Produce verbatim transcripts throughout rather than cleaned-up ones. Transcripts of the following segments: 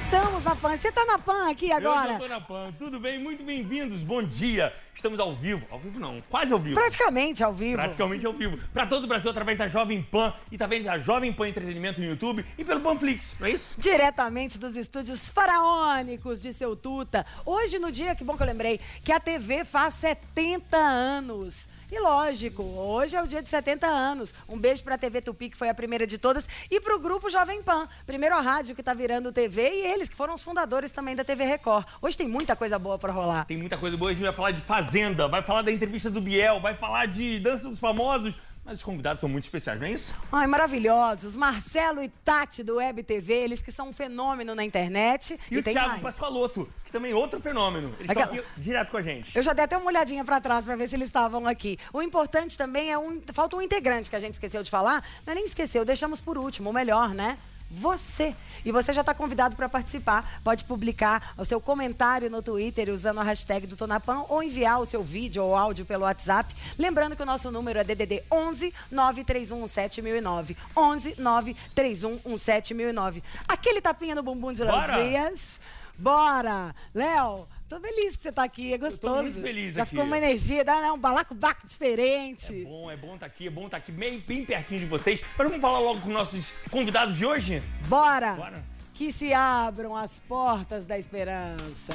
Estamos na Pan. Você tá na Pan aqui agora? Eu tô na Pan. Tudo bem? Muito bem-vindos. Bom dia. Estamos ao vivo. Ao vivo não. Quase ao vivo. Praticamente ao vivo. Praticamente ao vivo. Pra todo o Brasil, através da Jovem Pan. E também da Jovem Pan Entretenimento no YouTube. E pelo Panflix. Não é isso? Diretamente dos estúdios faraônicos de Seu Tuta. Hoje, no dia, que bom que eu lembrei, que a T V faz setenta anos. E lógico, hoje é o dia de setenta anos. Um beijo pra T V Tupi, que foi a primeira de todas, e pro grupo Jovem Pan. Primeiro a rádio, que tá virando T V, e eles, que foram os fundadores também da T V Record. Hoje tem muita coisa boa pra rolar. Tem muita coisa boa. A gente vai falar de Fazenda, vai falar da entrevista do Biel, vai falar de Dança dos Famosos. Mas os convidados são muito especiais, não é isso? Ai, maravilhosos. Marcelo e Tati, do WebTV, eles que são um fenômeno na internet. E, e o tem Thiago Pasqualotto, que também é outro fenômeno. Eles Aquela... estão aqui direto com a gente. Eu já dei até uma olhadinha pra trás pra ver se eles estavam aqui. O importante também é um... Falta um integrante que a gente esqueceu de falar. Mas nem esqueceu, deixamos por último, o melhor, né? Você. E você já está convidado para participar. Pode publicar o seu comentário no Twitter usando a hashtag do Tô na Pan ou enviar o seu vídeo ou áudio pelo WhatsApp. Lembrando que o nosso número é D D D onze, nove três um, um sete zero zero nove. onze, nove três um, um sete zero zero nove. Aquele tapinha no bumbum de Léo Dias. Bora! Léo, tô feliz que você tá aqui, é gostoso. Eu tô muito feliz já aqui. Já ficou uma energia, dá um balacobaco diferente. É bom, é bom estar tá aqui, é bom estar tá aqui bem, bem pertinho de vocês. Mas vamos falar logo com nossos convidados de hoje? Bora! Bora. Que se abram as portas da esperança.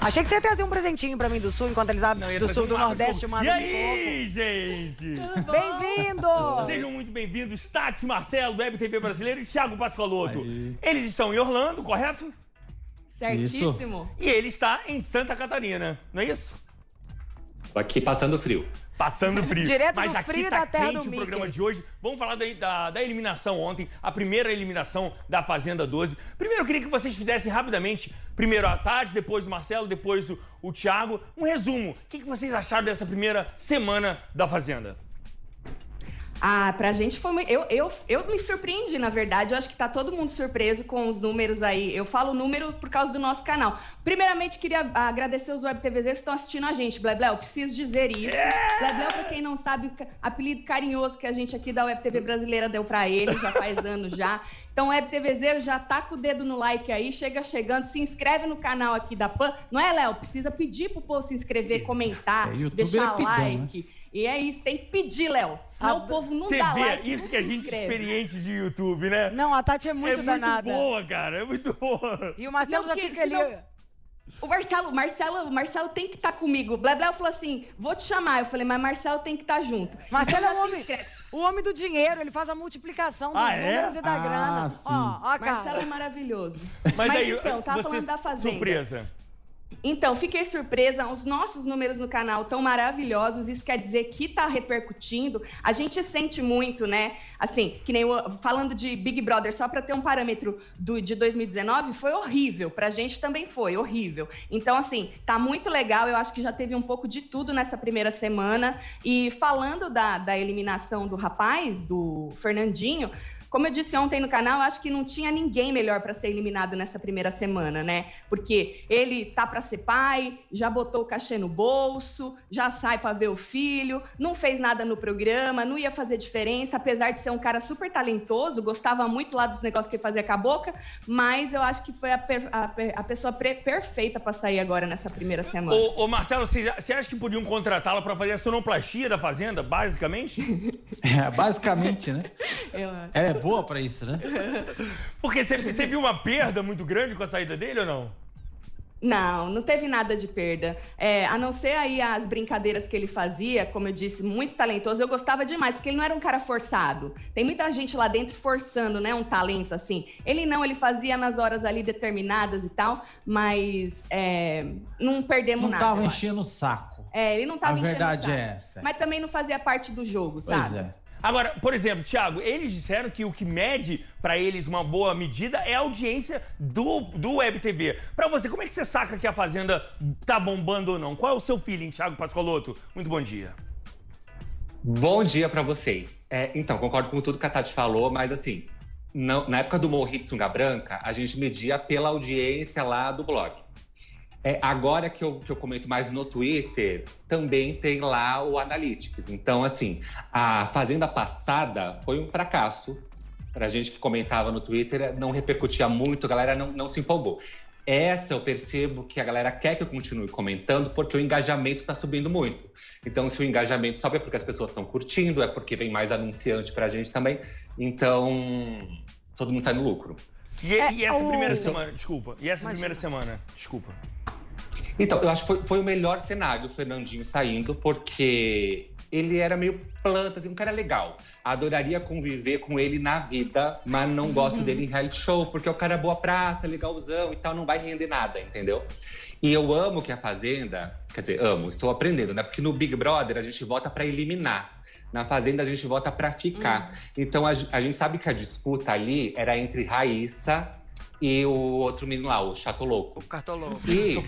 Achei que você ia trazer um presentinho pra mim do Sul, enquanto eles abrem do, do Sul, do Nordeste, uma E aí, gente? Bem-vindos! Sejam muito bem-vindos, Tati, Marcelo, WebTV Brasileira e Thiago Pasqualotto. Aí. Eles estão em Orlando, correto? Certíssimo. Isso. E ele está em Santa Catarina, não é isso? Aqui passando frio. Passando frio. Direto Mas do frio tá da terra do Mickey. Mas aqui tá quente o programa de hoje. Vamos falar da, da, da eliminação ontem, a primeira eliminação da Fazenda doze. Primeiro, eu queria que vocês fizessem rapidamente, primeiro a Tati, depois o Marcelo, depois o, o Thiago, um resumo. O que, que vocês acharam dessa primeira semana da Fazenda? Ah, pra gente foi muito... Eu, eu, eu me surpreendi, na verdade. Eu acho que tá todo mundo surpreso com os números aí. Eu falo número por causa do nosso canal. Primeiramente, queria agradecer os WebTVzeiros que estão assistindo a gente. Blebleu, preciso dizer isso. É! Blebleu, pra quem não sabe, o apelido carinhoso que a gente aqui da WebTV Brasileira deu pra ele, já faz anos já. Então, WebTVzeiro, já taca o dedo no like aí, chega chegando, se inscreve no canal aqui da Pan. Não é, Léo? Precisa pedir pro povo se inscrever, comentar, é, deixar é pidão, like... Né? E é isso, tem que pedir, Léo, senão a... o povo não Cê dá vê, like, isso que a gente é experiente de YouTube, né? Não, a Tati é muito é danada. É muito boa, cara, é muito boa. E o Marcelo não, já que, fica senão... ali... O Marcelo, Marcelo, Marcelo tem que estar tá comigo. O Blebleu falou assim, vou te chamar. Eu falei, mas Marcelo tem que estar tá junto. Marcelo é o homem, o homem do dinheiro, ele faz a multiplicação dos ah, números é? e da ah, grana. Sim. Ó, ó, cara. Marcelo é maravilhoso. Mas, mas aí, então, tava falando da Fazenda. Surpresa. Então, fiquei surpresa, os nossos números no canal estão maravilhosos, isso quer dizer que está repercutindo, a gente sente muito, né, assim, que nem eu, falando de Big Brother, só para ter um parâmetro do, de dois mil e dezenove, foi horrível, pra gente também foi horrível, então assim, tá muito legal, eu acho que já teve um pouco de tudo nessa primeira semana, e falando da, da eliminação do rapaz, do Fernandinho, como eu disse ontem no canal, acho que não tinha ninguém melhor para ser eliminado nessa primeira semana, né? Porque ele tá para ser pai, já botou o cachê no bolso, já sai para ver o filho, não fez nada no programa, não ia fazer diferença, apesar de ser um cara super talentoso, gostava muito lá dos negócios que ele fazia com a boca, mas eu acho que foi a, per- a, per- a pessoa pre- perfeita para sair agora nessa primeira semana. Ô, ô Marcelo, você acha que podiam contratá-la para fazer a sonoplastia da Fazenda, basicamente? É, basicamente, né? Eu acho. É, boa pra isso, né? Porque você, você viu uma perda muito grande com a saída dele ou não? Não, não teve nada de perda. É, a não ser aí as brincadeiras que ele fazia, como eu disse, muito talentoso. Eu gostava demais, porque ele não era um cara forçado. Tem muita gente lá dentro forçando, né, um talento assim. Ele não, ele fazia nas horas ali determinadas e tal, mas é, não perdemos não nada. Não tava enchendo o saco. É, ele não tava enchendo o saco. A verdade é essa. Mas também não fazia parte do jogo, sabe? Pois é. Agora, por exemplo, Thiago, eles disseram que o que mede pra eles uma boa medida é a audiência do, do WebTV. Pra você, como é que você saca que a Fazenda tá bombando ou não? Qual é o seu feeling, Thiago Pasqualotto? Muito bom dia. Bom dia pra vocês. É, então, concordo com tudo que a Tati falou, mas assim, não, na época do Morri de Sunga Branca, a gente media pela audiência lá do blog. É, agora que eu, que eu comento mais no Twitter, também tem lá o Analytics. Então, assim, a Fazenda passada foi um fracasso. Pra gente que comentava no Twitter, não repercutia muito, a galera não, não se empolgou. Essa eu percebo que a galera quer que eu continue comentando porque o engajamento está subindo muito. Então, se o engajamento sobe é porque as pessoas estão curtindo, é porque vem mais anunciante pra gente também. Então, todo mundo sai no lucro. E, é, e essa oh, primeira isso... semana, desculpa, e essa Imagina. primeira semana, desculpa. Então, eu acho que foi, foi o melhor cenário, o Fernandinho saindo, porque ele era meio planta, assim, um cara legal. Adoraria conviver com ele na vida, mas não gosto dele em reality show, porque o cara é boa praça, legalzão e tal, não vai render nada, entendeu? E eu amo que a Fazenda, quer dizer, amo, estou aprendendo, né? Porque no Big Brother a gente vota pra eliminar. Na Fazenda a gente vota pra ficar. Hum. Então a, a gente sabe que a disputa ali era entre Raíssa e o outro menino lá, o Cartolouco. O Cartolouco. E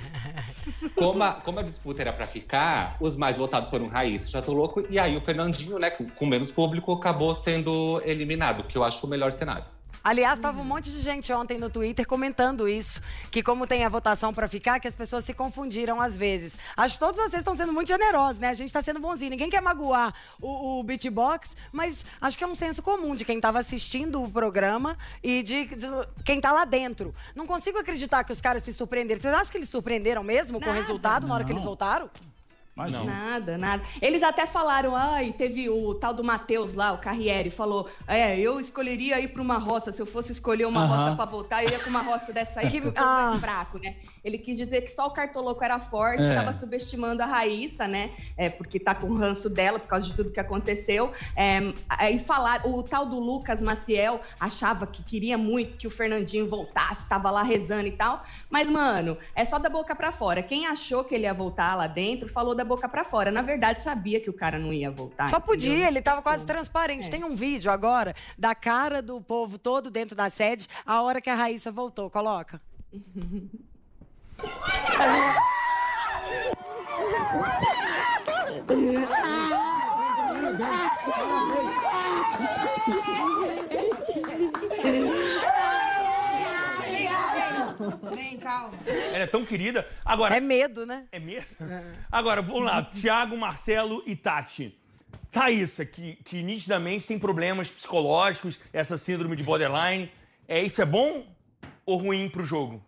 como a, como a disputa era pra ficar, os mais votados foram Raíssa e Cartolouco. E aí o Fernandinho, né, com, com menos público, acabou sendo eliminado, que eu acho o melhor cenário. Aliás, tava um monte de gente ontem no Twitter comentando isso, que como tem a votação pra ficar, que as pessoas se confundiram às vezes. Acho que todos vocês estão sendo muito generosos, né? A gente tá sendo bonzinho, ninguém quer magoar o, o Beatbox, mas acho que é um senso comum de quem tava assistindo o programa e de, de quem tá lá dentro. Não consigo acreditar que os caras se surpreenderam. Vocês acham que eles surpreenderam mesmo Nada. com o resultado na hora Não. que eles voltaram? Mas não. Nada, nada. Eles até falaram, ai, teve o tal do Matheus lá, o Carrieri, falou, é, eu escolheria ir pra uma roça, se eu fosse escolher uma uh-huh. roça pra voltar, eu ia pra uma roça dessa aí, que eu tô ah. mais fraco, né? Ele quis dizer que só o Cartolouco era forte, é. tava subestimando a Raíssa, né? É, porque tá com o ranço dela, por causa de tudo que aconteceu. É, aí falaram, o tal do Lucas Maciel achava que queria muito que o Fernandinho voltasse, tava lá rezando e tal, mas, mano, é só da boca pra fora. Quem achou que ele ia voltar lá dentro, falou da boca pra fora. Na verdade, sabia que o cara não ia voltar. Só podia, entendeu? Ele tava quase transparente. É. Tem um vídeo agora da cara do povo todo dentro da sede, a hora que a Raíssa voltou. Coloca. Vem, calma. Ela é tão querida. Agora, é medo, né? É medo? É. Agora, vamos lá. Thiago, Marcelo e Tati. Thaíssa, que, que nitidamente tem problemas psicológicos, essa síndrome de borderline. É, isso é bom ou ruim pro jogo?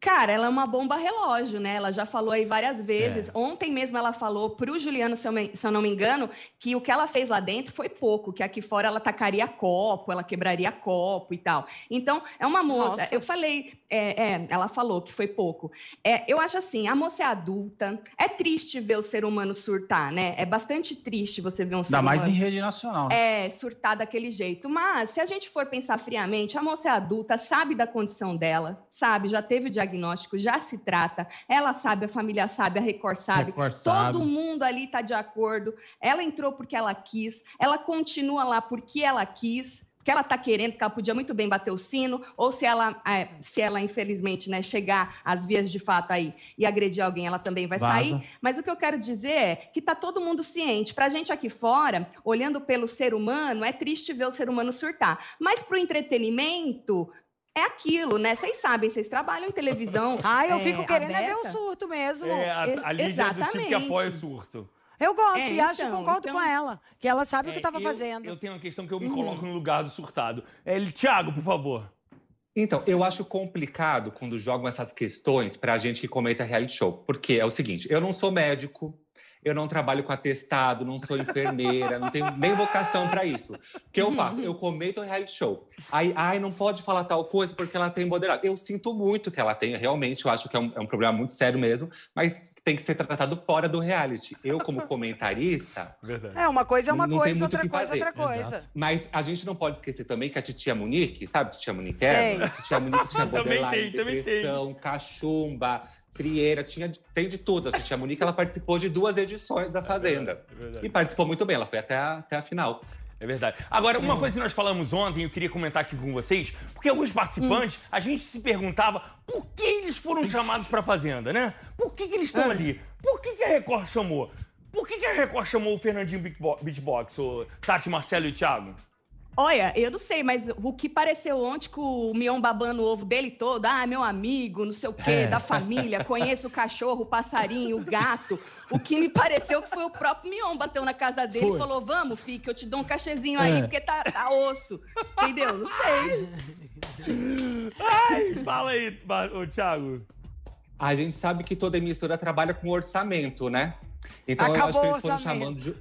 Cara, ela é uma bomba relógio, né? Ela já falou aí várias vezes. É. Ontem mesmo ela falou pro Juliano, se eu, me, se eu não me engano, que o que ela fez lá dentro foi pouco, que aqui fora ela tacaria copo, ela quebraria copo e tal. Então, é uma moça... Nossa. Eu falei... É, é, ela falou que foi pouco. É, eu acho assim, a moça é adulta. É triste ver o ser humano surtar, né? É bastante triste você ver um ser Dá humano... Ainda mais em rede nacional, né? É, surtar daquele jeito. Mas, se a gente for pensar friamente, a moça é adulta, sabe da condição dela, sabe? Já teve o diagnóstico, já se trata, ela sabe, a família sabe, a Record sabe, Record sabe. Todo mundo ali tá de acordo, ela entrou porque ela quis, ela continua lá porque ela quis, porque ela tá querendo, porque ela podia muito bem bater o sino, ou se ela, é, se ela infelizmente, né, chegar às vias de fato aí e agredir alguém, ela também vai Vaza. sair. Mas o que eu quero dizer é que tá todo mundo ciente. Pra gente aqui fora, olhando pelo ser humano, é triste ver o ser humano surtar. Mas pro entretenimento... É aquilo, né? Vocês sabem, vocês trabalham em televisão. Ah, eu é, fico querendo é ver o surto mesmo. É, a, a Lídia é do tipo que apoia o surto. Eu gosto é, e então, acho que concordo então... com ela, que ela sabe é, o que estava fazendo. Eu tenho uma questão que eu me coloco uhum. no lugar do surtado. É, Thiago, por favor. Então, eu acho complicado quando jogam essas questões pra gente que comenta reality show. Porque é o seguinte, eu não sou médico, eu não trabalho com atestado, não sou enfermeira, não tenho nem vocação pra isso. O que eu faço? Eu comento o reality show. Aí, ai, não pode falar tal coisa porque ela tem borderline. Eu sinto muito que ela tenha, realmente, eu acho que é um, é um problema muito sério mesmo, mas tem que ser tratado fora do reality. Eu, como comentarista... Verdade. É, uma coisa é uma coisa, outra coisa é outra coisa. Exato. Mas a gente não pode esquecer também que a titia Monique, sabe titia Monique? É, a titia Monique tinha borderline, também tem, depressão, também tem. Cachumba... frieira, tinha, tem de tudo. A Monique, ela participou de duas edições da Fazenda. É verdade, é verdade. E participou muito bem, ela foi até a, até a final. É verdade. Agora, uma hum. coisa que nós falamos ontem, eu queria comentar aqui com vocês, porque alguns participantes, hum. a gente se perguntava por que eles foram chamados pra Fazenda, né? Por que, que eles estão é. ali? Por que, que a Record chamou? Por que, que a Record chamou o Fernandinho Beatbox, o Tati, Marcelo e o Thiago? Olha, eu não sei, mas o que pareceu ontem com o Mion babando o ovo dele todo, ah, meu amigo, não sei o quê, é. da família, conheço o cachorro, o passarinho, o gato. O que me pareceu que foi o próprio Mion, bateu na casa dele foi. e falou, vamos, fica, eu te dou um cachezinho aí, é. porque tá, tá osso. Entendeu? Não sei. Ai, fala aí, ô, Thiago. A gente sabe que toda emissora trabalha com orçamento, né? Então Acabou eu acho que eles foram chamando de...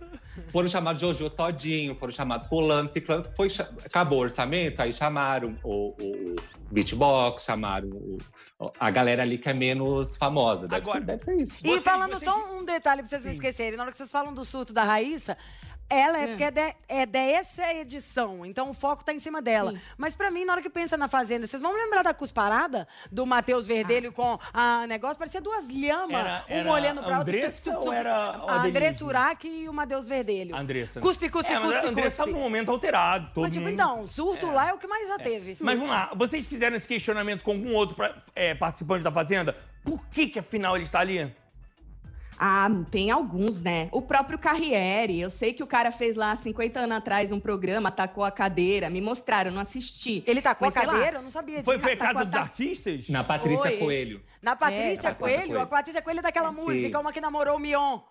Foram chamados Jojo Todinho, foram chamados fulano, ciclano. Foi, acabou o orçamento, aí chamaram o, o, o Beatbox, chamaram o, a galera ali que é menos famosa. Deve, Agora, ser, deve ser isso. E vocês, falando vocês... só um detalhe pra vocês Sim. não esquecerem. Na hora que vocês falam do surto da Raíssa, ela é, é. porque é, de, é dessa edição, então o foco tá em cima dela. Sim. Mas pra mim, na hora que pensa na Fazenda, vocês vão lembrar da cusparada do Matheus Verdelho ah. com a negócio? Parecia duas lhamas, um olhando pra outra. A Andressa Urach e o Matheus Verdelho. Andressa. Cuspe, cuspe, é, cuspe, cuspe. A Andressa tava num momento alterado. Todo mas tipo, mundo... então, surto é. lá é o que mais já é. teve. Surto. Mas vamos lá, vocês fizeram esse questionamento com algum outro pra, é, participante da Fazenda? Por que que afinal ele está ali? Ah, tem alguns, né? O próprio Carrieri, eu sei que o cara fez lá cinquenta anos atrás um programa, tacou a cadeira, me mostraram, não assisti. Ele tacou Mas, a cadeira? Lá, eu não sabia disso. Foi, foi a Casa dos Artistas? Na Patrícia foi. Coelho. Na Patrícia é, Coelho? Coelho? A Patrícia Coelho é daquela é, música, uma que namorou o Mion.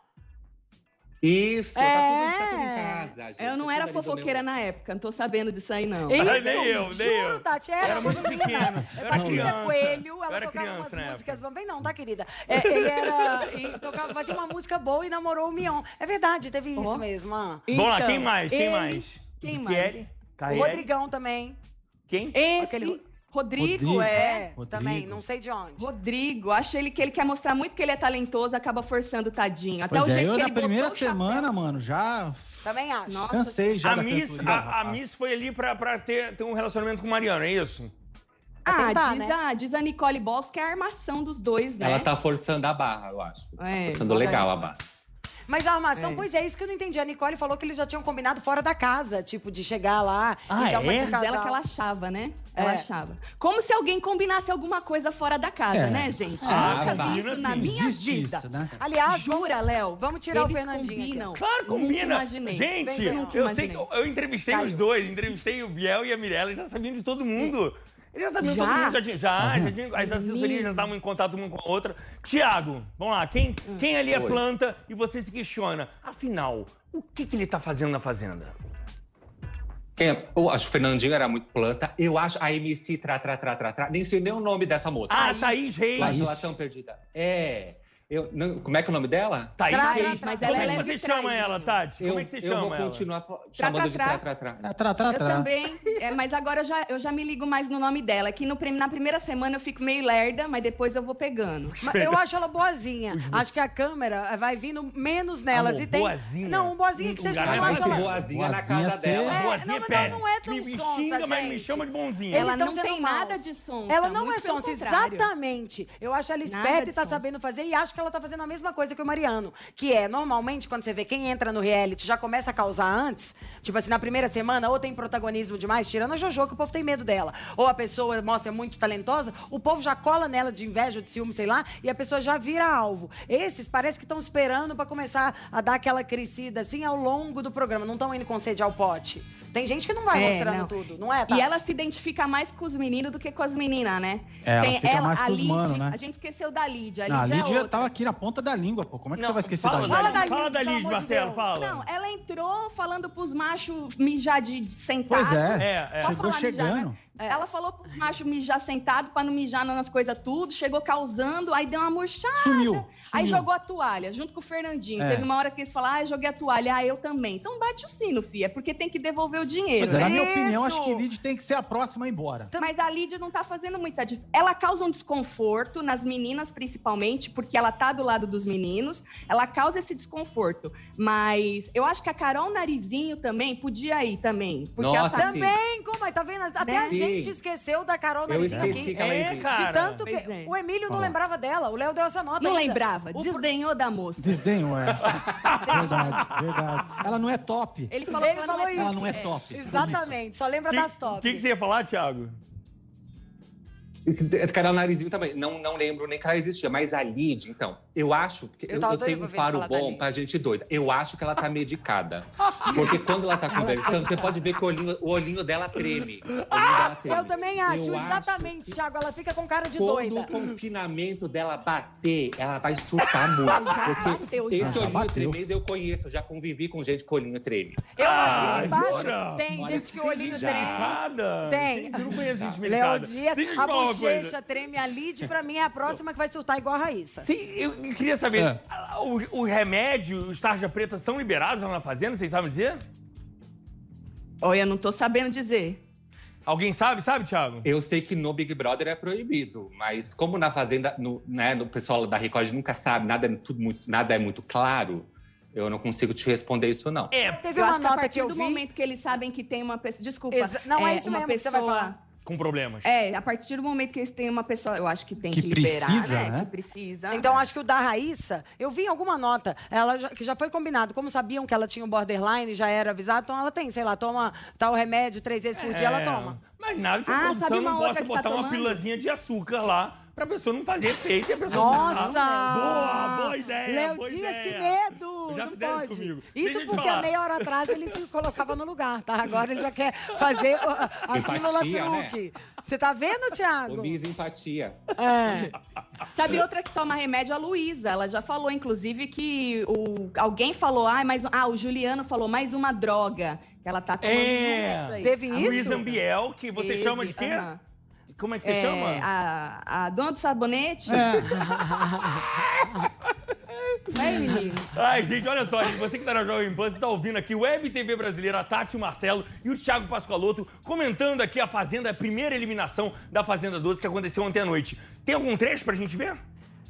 Isso, é. tá, tudo, tá tudo em casa, gente. Eu não era fofoqueira na época, não tô sabendo disso aí, não. Isso, Ai, nem eu, juro, nem eu. Tati, era, era muito pequena. É Patrícia Coelho, ela tocava criança, umas né? músicas... Bem não, tá, querida? É, ele era... e tocava, fazia uma música boa e namorou o Mion. É verdade, teve isso oh. mesmo. Ah. Então, Vamos lá, quem mais? Quem ele, mais? Quem mais? O Rodrigão também. Quem? Esse... Aquele... Rodrigo, Rodrigo, é, Rodrigo. também, não sei de onde. Rodrigo, acho ele que ele quer mostrar muito que ele é talentoso, acaba forçando o tadinho. Até pois o é, jeito eu que na ele primeira semana, mano, já... Também acho. Nossa, cansei já a da Miss, a, a Miss foi ali pra, pra ter, ter um relacionamento com o Mariano, é isso? Ah, tentar, diz, né? a, diz a Nicole Bols que é a armação dos dois, né? Ela tá forçando a barra, eu acho. É, tá forçando legal a barra. Mas a armação, é. pois é, isso que eu não entendi. A Nicole falou que eles já tinham combinado fora da casa, tipo, de chegar lá ah, e dar uma é? de casal. Ela que ela achava, né? Ela é. achava. Como se alguém combinasse alguma coisa fora da casa, é. né, gente? Ah, eu nunca vi isso assim, na minha vida. Isso, né? Aliás, jura, Léo? Vamos tirar eles o Fernandinho. Combinam. Claro, combina. Gente, eu, eu sei que eu, eu entrevistei Caiu. os dois, entrevistei o Biel e a Mirella, já sabiam de todo mundo. Eles já sabiam, já? todo mundo já tinha. Já, já tinha, as assessorias já estavam em contato uma com a outra. Thiago, vamos lá, quem, quem ali é Oi. planta e você se questiona, afinal, o que, que ele tá fazendo na Fazenda? Quem, eu acho que o Fernandinho era muito planta. Eu acho a M C tra, tra, tra, tra, tra. Nem sei nem o nome dessa moça. Ah, Thaís Reis. Lagilação perdida. É. Eu, não, como é que é o nome dela? Thaís Reis, mas ela é leve. Como é que você chama ela, Tati? Como é que você chama ela? Eu vou continuar chamando de tra-tra-tra. Tra-tra-tra. Eu também, é, mas agora eu já, eu já me ligo mais no nome dela. Que no, na primeira semana eu fico meio lerda, mas depois eu vou pegando. Mas eu acho ela boazinha. Acho que a câmera vai vindo menos nelas. Amor, e tem... boazinha? Não, um boazinha que vocês não acham. Ela boazinha na casa dela. Boazinha é péssima. Não, mas ela não é tão sonsa, gente. Me xinga, mas me chama de bonzinha. Ela não tem nada de sonsa. Ela não é sonsa, exatamente. Eu acho ela esperta e tá sabendo fazer e acho que ela tá fazendo a mesma coisa que o Mariano, que é, normalmente, quando você vê quem entra no reality, já começa a causar antes, tipo assim, na primeira semana, ou tem protagonismo demais, tirando a Jojo, que o povo tem medo dela, ou a pessoa mostra muito talentosa, o povo já cola nela de inveja, de ciúme, sei lá, e a pessoa já vira alvo. Esses parece que estão esperando pra começar a dar aquela crescida, assim, ao longo do programa, não estão indo com sede ao pote. Tem gente que não vai é, mostrando não. tudo, não é? Tá? E ela se identifica mais com os meninos do que com as meninas, né? É, tem ela fica ela, mais com os manos, né? A gente esqueceu da Lídia. A Lídia, não, a Lídia, é Lídia tava aqui na ponta da língua, pô. Como é que não, você vai esquecer da Lídia? Fala da Lídia, fala da Lídia, Marcelo, fala. Não, ela entrou falando pros machos mijar de sentado. Pois é, é, é. Chegou chegando. Mijar, né? É. Ela falou pro macho mijar sentado pra não mijar nas coisas tudo, chegou causando, aí deu uma murchada. Sumiu, sumiu. Aí jogou a toalha, junto com o Fernandinho. É. Teve uma hora que eles falaram, ah, joguei a toalha, ah, eu também. Então bate o sino, filha, porque tem que devolver o dinheiro. Pois é, na minha opinião, acho que Lídia tem que ser a próxima a ir embora. Mas a Lídia não tá fazendo muita diferença. Ela causa um desconforto nas meninas, principalmente, porque ela tá do lado dos meninos, ela causa esse desconforto. Mas eu acho que a Carol Narizinho também podia ir também. Porque Nossa, ela tá... também, como tá vendo? Até né? a gente esqueceu da Carol Narizinho. Eu esqueci aqui. Que ela é, cara. De tanto que é. O Emílio não lembrava dela, o Léo deu essa nota. Não ainda. Lembrava, o... desdenhou da moça. Desdenhou, é. Verdade, verdade. Ela não é top. Ele falou, Ele que ela, falou não é isso. ela não é top. É. Exatamente, isso. Só lembra que, das top. O que, que você ia falar, Thiago? Carol Narizinho também, não, não lembro nem que ela existia, mas a Lídia, então, eu acho, que eu, eu, eu tenho um faro bom pra gente doida, eu acho que ela tá medicada, porque quando ela tá conversando, você pode ver que o olhinho, o olhinho dela treme, o olhinho dela treme. Eu também acho, eu exatamente, acho Thiago, ela fica com cara de quando doida. Quando o confinamento dela bater, ela vai surtar muito, porque esse olhinho bateu. Tremendo eu conheço, eu já convivi com gente com olhinho treme. Eu ah, assim, embaixo, jura? Tem Bora gente que o olhinho já. Treme. Tem. Eu não conheço gente medicada. Léo Dias, a bochecha coisa. Treme, a Lídia, pra mim, é a próxima que vai surtar igual a Raíssa. Sim, eu queria saber, é. o, o remédio, os tarja preta são liberados lá na Fazenda, vocês sabem dizer? Olha, eu não tô sabendo dizer. Alguém sabe, sabe, Thiago? Eu sei que no Big Brother é proibido, mas como na Fazenda, no, né, no pessoal da Record nunca sabe, nada, tudo muito, nada é muito claro... Eu não consigo te responder isso, não. É, teve eu uma acho nota que a partir que eu do vi... momento que eles sabem que tem uma pessoa... Desculpa. Exa... Não é, é isso uma mesmo pessoa... que você vai falar. Com problemas. É, a partir do momento que eles têm uma pessoa... Eu acho que tem que, que liberar, precisa, né? né? Que precisa. Então, né? acho que o da Raíssa... Eu vi em alguma nota ela já, que já foi combinado. Como sabiam que ela tinha um borderline, já era avisado, então ela tem, sei lá, toma tal remédio três vezes por é, dia, ela toma. Mas nada que a ah, produção não possa botar tá uma pilazinha de açúcar lá. Pra pessoa não fazer efeito e a pessoa... Nossa! Diz, ah, boa, boa ideia, Léo Dias, que medo! Já não pode. Isso comigo. Isso porque há meia hora atrás ele se colocava no lugar, tá? Agora ele já quer fazer aquilo lá truque. Você tá vendo, Thiago? Luísa, empatia. É. Sabe outra que toma remédio? A Luísa. Ela já falou, inclusive, que o... alguém falou... Ah, mais um... ah, o Juliano falou mais uma droga. Que ela tá tomando... É. Teve isso? Luísa Biel, que você Teve. chama de quê? Uhum. Como é que você é, chama? A, a dona do sabonete. É. Vai, menino. Ai, gente, olha só, gente, você que tá na Jovem Pan, você tá ouvindo aqui WebTV Brasileira, a Tati, o Marcelo e o Thiago Pasqualotto comentando aqui a Fazenda, a primeira eliminação da Fazenda doze que aconteceu ontem à noite. Tem algum trecho pra gente ver?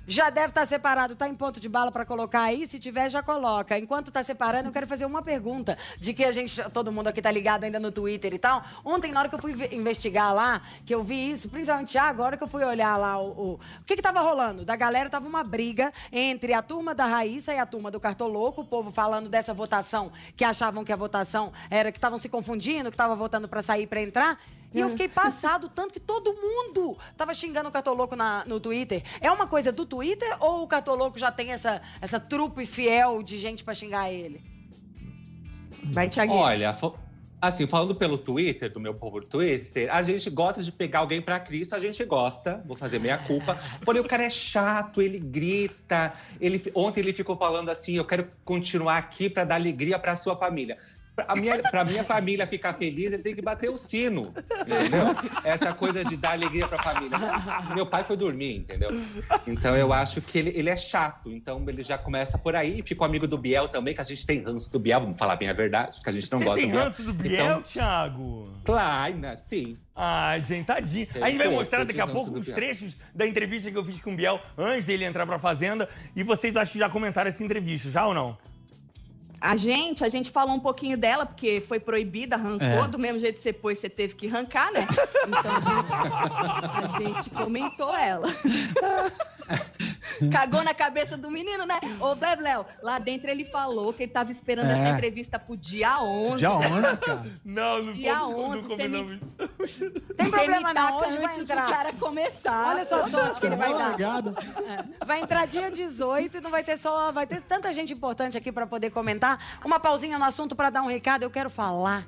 Já deve estar separado, tá em ponto de bala pra colocar aí, se tiver já coloca. Enquanto tá separando, eu quero fazer uma pergunta de que a gente, todo mundo aqui tá ligado ainda no Twitter e tal. Ontem, na hora que eu fui investigar lá, que eu vi isso, principalmente agora que eu fui olhar lá o... O, o que que tava rolando? Da galera tava uma briga entre a turma da Raíssa e a turma do Cartolouco, o povo falando dessa votação, que achavam que a votação era que estavam se confundindo, que estavam votando pra sair, pra entrar... E eu fiquei passado, tanto que todo mundo tava xingando o Cartolouco na, no Twitter. É uma coisa do Twitter ou o Cartolouco já tem essa, essa trupe fiel de gente pra xingar ele? Vai, Thiaguinho. Olha, assim, falando pelo Twitter, do meu povo do Twitter, a gente gosta de pegar alguém pra Cristo, a gente gosta, vou fazer meia culpa. Porém, o cara é chato, ele grita. Ele, ontem ele ficou falando assim, eu quero continuar aqui pra dar alegria pra sua família. Pra minha, pra minha família ficar feliz, ele tem que bater o sino, entendeu? Essa coisa de dar alegria pra família. Meu pai foi dormir, entendeu? Então eu acho que ele, ele é chato. Então ele já começa por aí. Fica o amigo do Biel também, que a gente tem ranço do Biel. Vamos falar bem a verdade, que a gente não Você gosta do Biel. Tem ranço do Biel, então, Thiago? Claro, né? Sim. Ai, gente, tadinho. A gente vai mostrar daqui a pouco os trechos da entrevista que eu fiz com o Biel antes dele entrar pra Fazenda. E vocês acho que já comentaram essa entrevista, já ou não? A gente, a gente falou um pouquinho dela, porque foi proibida, arrancou, é. do mesmo jeito que você pôs, você teve que arrancar, né? Então a gente, a gente comentou ela. Cagou na cabeça do menino, né? Ô, Bebléu, lá dentro ele falou que ele tava esperando é. essa entrevista pro dia onze. Dia onze, cara? Não, não dia onze, não você me... Tem problema não, hoje vai entrar. O cara começar. Olha só a sorte que ele vai dar. É. Vai entrar dia dezoito e não vai ter só... Vai ter tanta gente importante aqui pra poder comentar. Uma pausinha no assunto para dar um recado. Eu quero falar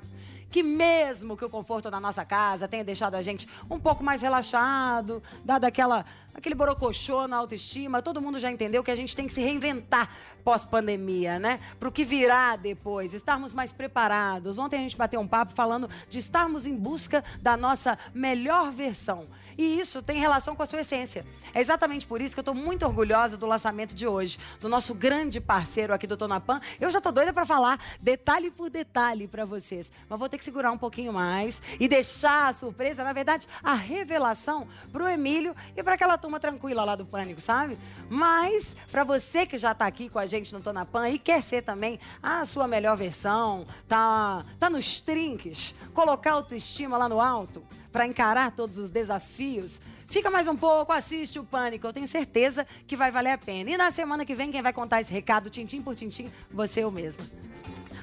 que mesmo que o conforto da nossa casa tenha deixado a gente um pouco mais relaxado, dado aquela, aquele borocochô na autoestima, todo mundo já entendeu que a gente tem que se reinventar pós-pandemia, né? Pro que virá depois, estarmos mais preparados. Ontem a gente bateu um papo falando de estarmos em busca da nossa melhor versão. E isso tem relação com a sua essência. É exatamente por isso que eu tô muito orgulhosa do lançamento de hoje, do nosso grande parceiro aqui do Tô na Pan. Eu já tô doida pra falar detalhe por detalhe pra vocês, mas vou ter que segurar um pouquinho mais e deixar a surpresa, na verdade, a revelação pro Emílio e pra aquela turma tranquila lá do Pânico, sabe? Mas, pra você que já tá aqui com a gente no Tô na Pan e quer ser também a sua melhor versão, tá, tá nos trinques, colocar autoestima lá no alto pra encarar todos os desafios, fica mais um pouco, assiste o Pânico. Eu tenho certeza que vai valer a pena. E na semana que vem, quem vai contar esse recado, tintim por tintim, você eu mesma.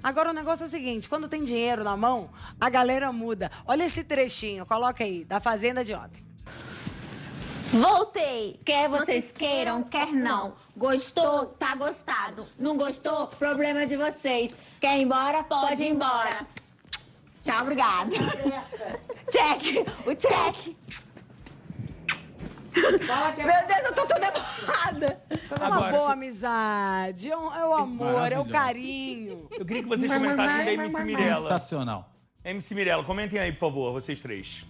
Agora o negócio é o seguinte, quando tem dinheiro na mão, a galera muda. Olha esse trechinho, coloca aí, da Fazenda de ontem. Voltei, quer vocês queiram, quer não. Gostou, tá gostado. Não gostou, problema de vocês. Quer ir embora, pode ir embora. Tchau, obrigado. Check, o check. Meu Deus, eu tô toda errada. Foi uma boa amizade, é o amor, é o carinho. Eu queria que vocês comentassem da M C Mirella. Sensacional. M C Mirella, comentem aí, por favor, vocês três.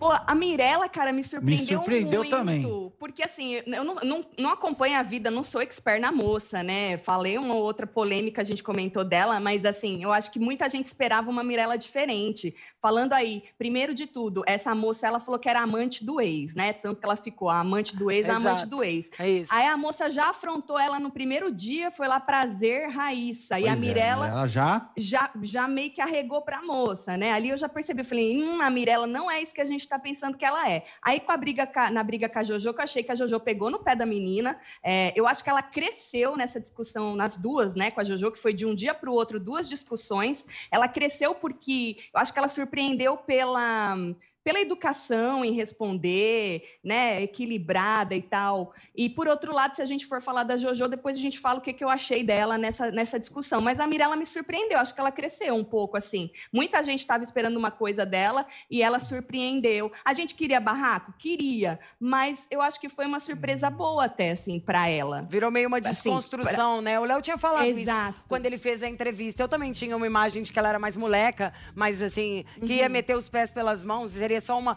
Pô, a Mirella, cara, me surpreendeu muito. Me surpreendeu muito, também. Porque, assim, eu não, não, não acompanho a vida, não sou expert na moça, né? Falei uma ou outra polêmica, a gente comentou dela, mas, assim, eu acho que muita gente esperava uma Mirella diferente. Falando aí, primeiro de tudo, essa moça, ela falou que era amante do ex, né? Tanto que ela ficou a amante do ex, a amante do ex. É isso. Aí a moça já afrontou ela no primeiro dia, foi lá prazer, Raíssa. Pois e a Mirella... É, ela já... já... Já meio que arregou pra moça, né? Ali eu já percebi, eu falei, hum, a Mirella não é isso que a gente tá pensando que ela é. Aí com a briga na briga com a Jojo, que eu achei que a Jojo pegou no pé da menina, é, eu acho que ela cresceu nessa discussão, nas duas, né, com a Jojo, que foi de um dia para o outro, duas discussões, ela cresceu porque, eu acho que ela surpreendeu pela... pela educação em responder, né, equilibrada e tal. E, por outro lado, se a gente for falar da Jojo, depois a gente fala o que, que eu achei dela nessa, nessa discussão. Mas a Mirella me surpreendeu, acho que ela cresceu um pouco, assim. Muita gente estava esperando uma coisa dela e ela surpreendeu. A gente queria barraco? Queria, mas eu acho que foi uma surpresa boa até, assim, para ela. Virou meio uma desconstrução, assim, pra... né? O Léo tinha falado Exato. Isso quando ele fez a entrevista. Eu também tinha uma imagem de que ela era mais moleca, mas, assim, que uhum. ia meter os pés pelas mãos, seria só uma,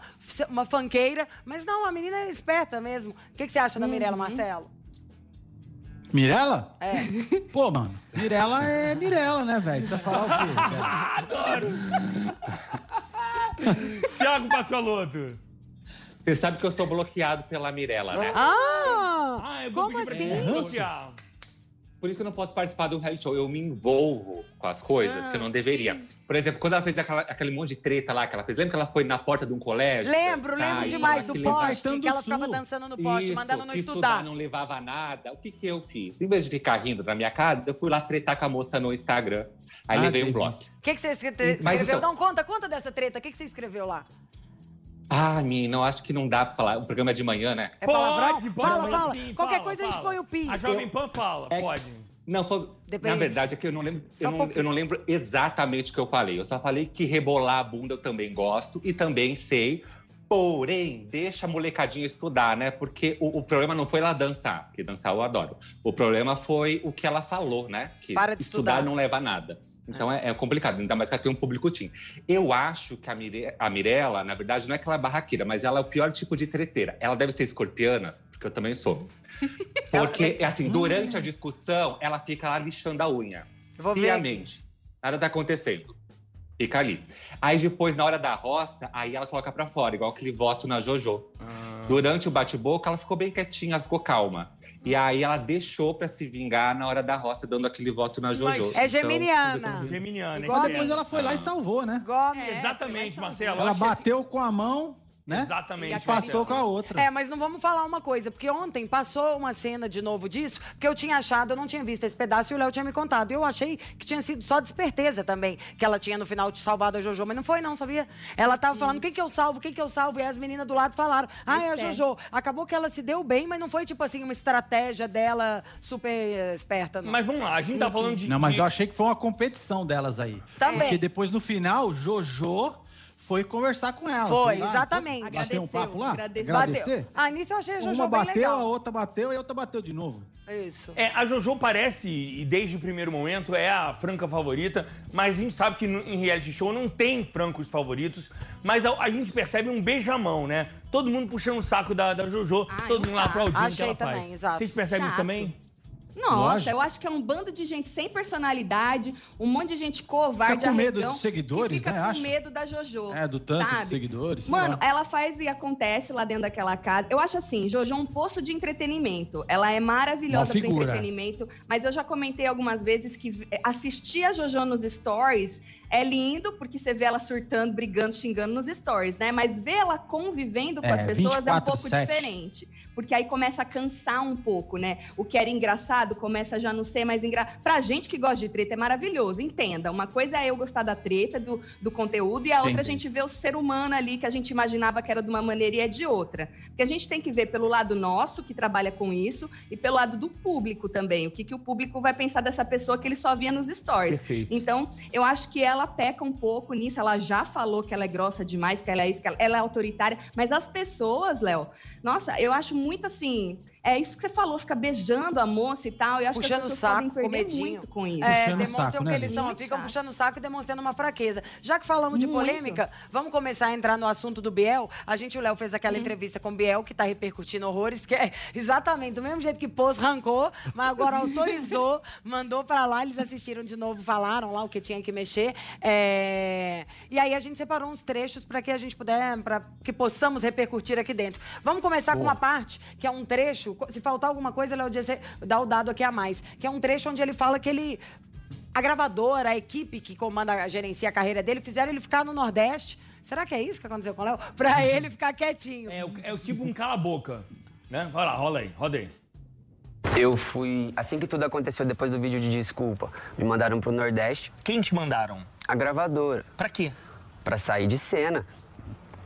uma funkeira, mas não, a menina é esperta mesmo. O que, que você acha da Mirella, Marcelo? Mirella? É. Pô, mano, Mirella é Mirella, né, velho? Precisa falar o quê? Adoro! Thiago Pasqualotto. Você sabe que eu sou bloqueado pela Mirella, né? Ah! ah eu vou como assim? Bloquear. Por isso que eu não posso participar do reality show. Eu me envolvo com as coisas ah, que eu não deveria. Por exemplo, quando ela fez aquela, aquele monte de treta lá que ela fez. Lembra que ela foi na porta de um colégio? Lembro, dançar, lembro demais do poste. Que ela ficava dançando no poste, isso, mandando não que estudar. estudar. Não levava nada. O que que eu fiz? Em vez de ficar rindo na minha casa, eu fui lá tretar com a moça no Instagram. Aí ah, levei um bloco. O que que você escreveu? Mas, então, não, conta, conta dessa treta. O que que você escreveu lá? Ah, menina, eu acho que não dá pra falar. O programa é de manhã, né? É palavrão? Pode, pode, fala, fala. Sim, Qualquer fala, coisa fala. A gente põe o pi. A Jovem Pan fala, é, pode. Não, falo, na verdade é que eu não lembro, eu não, eu não lembro exatamente o que eu falei. Eu só falei que rebolar a bunda eu também gosto e também sei. Porém, deixa a molecadinha estudar, né? Porque o, o problema não foi ela dançar, porque dançar eu adoro. O problema foi o que ela falou, né? Que Para de estudar, estudar não leva a nada. Então é, é complicado, ainda mais que ela tem um público teen. Eu acho que a, Mire, a Mirella, na verdade, não é que ela é barraqueira, mas ela é o pior tipo de treteira. Ela deve ser escorpiana, porque eu também sou. Porque, assim, durante a discussão, ela fica lá lixando a unha. Obviamente, nada tá acontecendo. Fica ali. Aí depois, na hora da roça, aí ela coloca pra fora, igual aquele voto na Jojo. Ah. Durante o bate-boca, ela ficou bem quietinha, ela ficou calma. E aí ela deixou pra se vingar na hora da roça, dando aquele voto na Jojo. Mas é geminiana. Então, geminiana. Mas depois ela foi ah. lá e salvou, né? É, exatamente, Marcelo. Ela bateu com a mão... Né? Exatamente. Passou com a outra. É, mas não vamos falar uma coisa, porque ontem passou uma cena de novo disso, que eu tinha achado, eu não tinha visto esse pedaço e o Léo tinha me contado. Eu achei que tinha sido só desperteza também, que ela tinha no final de salvado a Jojo, mas não foi não, sabia? Ela tava falando, quem que eu salvo, quem que eu salvo? E as meninas do lado falaram, ah, é a Jojo. Acabou que ela se deu bem, mas não foi tipo assim, uma estratégia dela super esperta, não. Mas vamos lá, a gente tá falando de... Não, mas eu achei que foi uma competição delas aí. Também. Porque depois no final, Jojo... foi conversar com ela. Foi, lá, exatamente. Bateu um papo lá? Agradeceu. Agradecer? Ah, nisso eu achei a Jojo uma bem bateu, legal. A outra bateu e a outra bateu de novo. Isso. É, a Jojo parece, e desde o primeiro momento, é a franca favorita, mas a gente sabe que em reality show não tem francos favoritos, mas a, a gente percebe um beijamão, né? Todo mundo puxando o saco da, da Jojo, ah, todo mundo lá aplaudindo o que ela também, faz. Exato. Vocês percebem Chato. Isso também? Nossa, lógico. Eu acho que é um bando de gente sem personalidade, um monte de gente covarde, fica com medo dos seguidores, fica né? Fica com acho. medo da Jojo. É, do tanto sabe? de seguidores. Mano, ela faz e acontece lá dentro daquela casa. Eu acho assim, Jojo é um poço de entretenimento. Ela é maravilhosa para entretenimento, mas eu já comentei algumas vezes que assistir a Jojo nos stories é lindo, porque você vê ela surtando, brigando, xingando nos stories, né? Mas ver ela convivendo com é, as pessoas vinte e quatro, é um pouco sete. Diferente. Porque aí começa a cansar um pouco, né? O que era engraçado começa a já não ser mais engraçado. Pra gente que gosta de treta é maravilhoso, entenda. Uma coisa é eu gostar da treta, do, do conteúdo, e a Sim, outra a gente vê o ser humano ali que a gente imaginava que era de uma maneira e é de outra. Porque a gente tem que ver pelo lado nosso, que trabalha com isso, e pelo lado do público também. O que, que o público vai pensar dessa pessoa que ele só via nos stories. Perfeito. Então, eu acho que ela peca um pouco nisso. Ela já falou que ela é grossa demais, que ela é isso, que ela, ela é autoritária. Mas as pessoas, Léo, nossa, eu acho muito assim... É isso que você falou, fica beijando a moça e tal. Eu acho puxando que as pessoas podem perder muito com isso. É, puxando demonstram saco, né, que eles são, muito ficam chato. Puxando o saco e demonstrando uma fraqueza. Já que falamos de muito. polêmica, vamos começar a entrar no assunto do Biel. A gente, o Léo, fez aquela hum. entrevista com o Biel, que tá repercutindo horrores, que é exatamente do mesmo jeito que pôs, rancou, mas agora autorizou, mandou pra lá, eles assistiram de novo, falaram lá o que tinha que mexer. É... E aí a gente separou uns trechos pra que a gente puder, pra que possamos repercutir aqui dentro. Vamos começar Boa. com uma parte, que é um trecho. Se faltar alguma coisa, Léo Dias dá o dado aqui a mais. Que é um trecho onde ele fala que ele... A gravadora, a equipe que comanda, gerencia a carreira dele, fizeram ele ficar no Nordeste. Será que é isso que aconteceu com o Léo? Pra ele ficar quietinho. É, é o tipo um cala-boca, né? Vai lá, rola aí, roda aí. Eu fui... Assim que tudo aconteceu, depois do vídeo de desculpa, me mandaram pro Nordeste. Quem te mandaram? A gravadora. Pra quê? Pra sair de cena.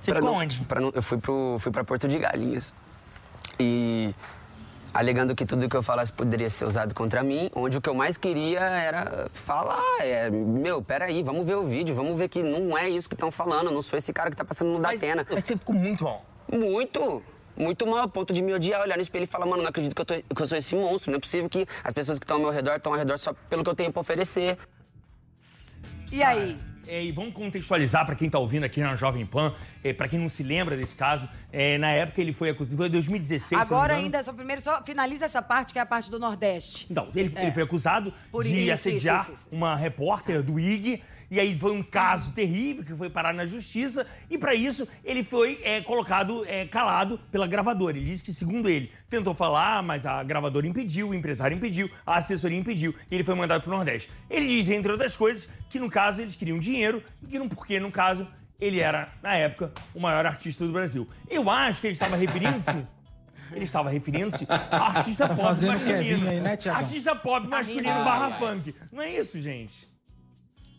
Você pra ficou não, onde? Pra não, eu fui, pro, fui pra Porto de Galinhas. E... alegando que tudo que eu falasse poderia ser usado contra mim, onde o que eu mais queria era falar, é, meu, peraí, vamos ver o vídeo, vamos ver que não é isso que estão falando, não sou esse cara que tá passando no da pena. Mas você ficou muito mal. Muito, muito mal, a ponto de me odiar, olhar no espelho e falar, mano, não acredito que eu, tô, que eu sou esse monstro, não é possível que as pessoas que estão ao meu redor estão ao redor só pelo que eu tenho pra oferecer. E aí? É, e vamos contextualizar para quem tá ouvindo aqui na Jovem Pan, é, para quem não se lembra desse caso, é, na época ele foi acusado, foi em dois mil e dezesseis. Agora ainda, só, primeiro só finaliza essa parte, que é a parte do Nordeste. Então, ele, é. ele foi acusado Por de isso, assediar isso, isso, isso. uma repórter do I G, e aí foi um caso terrível que foi parar na justiça, e para isso ele foi é, colocado, é, calado pela gravadora. Ele disse que, segundo ele, tentou falar, mas a gravadora impediu, o empresário impediu, a assessoria impediu, e ele foi mandado pro Nordeste. Ele diz, entre outras coisas, que no caso eles queriam dinheiro, e que não, porque no caso ele era, na época, o maior artista do Brasil. Eu acho que ele estava referindo-se... Ele estava referindo-se a artista tá pop masculino. Aí, né, Thiago? Artista pop masculino ah, barra mas... funk. Não é isso, gente?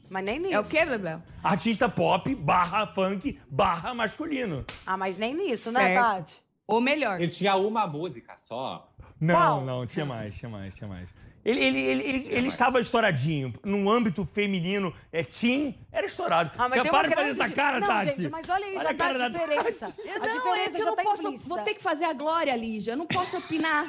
Mas nem nisso. É o quê, Bléu? Artista pop barra funk barra masculino. Ah, mas nem nisso, né, certo. Tati? Ou melhor. Ele tinha uma música só. Não, Qual? não, tinha mais, tinha mais, tinha mais. Ele, ele, ele, ele, ele estava estouradinho. No âmbito feminino, é teen, era estourado. Ah, mas tem uma de fazer essa cara, não, Tati. Gente, mas olha aí, olha já a tá a diferença. Da... Eu, a não, diferença é que eu não tá posso... Implícita. Vou ter que fazer a glória, Lídia. Eu não posso opinar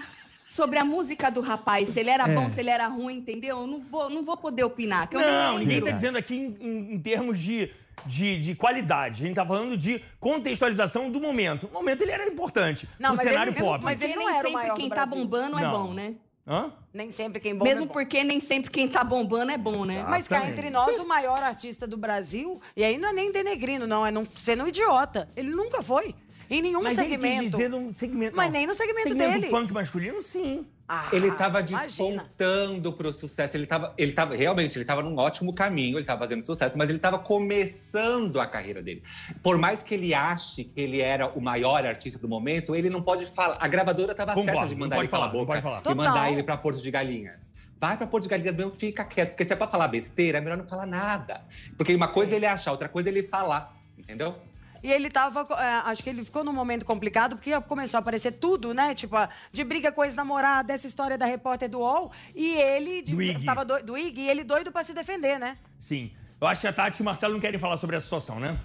sobre a música do rapaz. Se ele era é. bom, se ele era ruim, entendeu? Eu não vou, não vou poder opinar. Que eu não, não ninguém tá dizendo aqui em, em, em termos de... De, de qualidade. A gente tá falando de contextualização do momento. O momento ele era importante. Não, o cenário ele, pop. Mas ele não nem era sempre quem tá bombando não. é bom, né? Hã? Nem sempre quem bomba Mesmo é bom. porque nem sempre quem tá bombando é bom, né? Exatamente. Mas cá entre nós, o maior artista do Brasil, e aí não é nem denegrino, não. É não, sendo um idiota. Ele nunca foi. Em nenhum mas segmento. Ele dizer um segmento. Mas não. nem no segmento, segmento dele. Funk masculino, sim. Ah, ele tava despontando pro sucesso, ele tava, ele tava, realmente, ele tava num ótimo caminho, ele tava fazendo sucesso, mas ele tava começando a carreira dele. Por mais que ele ache que ele era o maior artista do momento, ele não pode falar, a gravadora tava Concordo, certa de mandar ele falar, falar boca falar. e mandar ele pra Porto de Galinhas. Vai pra Porto de Galinhas mesmo, fica quieto, porque se é pra falar besteira, é melhor não falar nada. Porque uma coisa ele achar, outra coisa ele falar, entendeu? E ele tava, acho que ele ficou num momento complicado, porque começou a aparecer tudo, né? Tipo, de briga com ex-namorada, essa história da repórter do U O L. E ele, do I G, tava do, do I G, e ele doido pra se defender, né? Sim. Eu acho que a Tati e o Marcelo não querem falar sobre essa situação, né?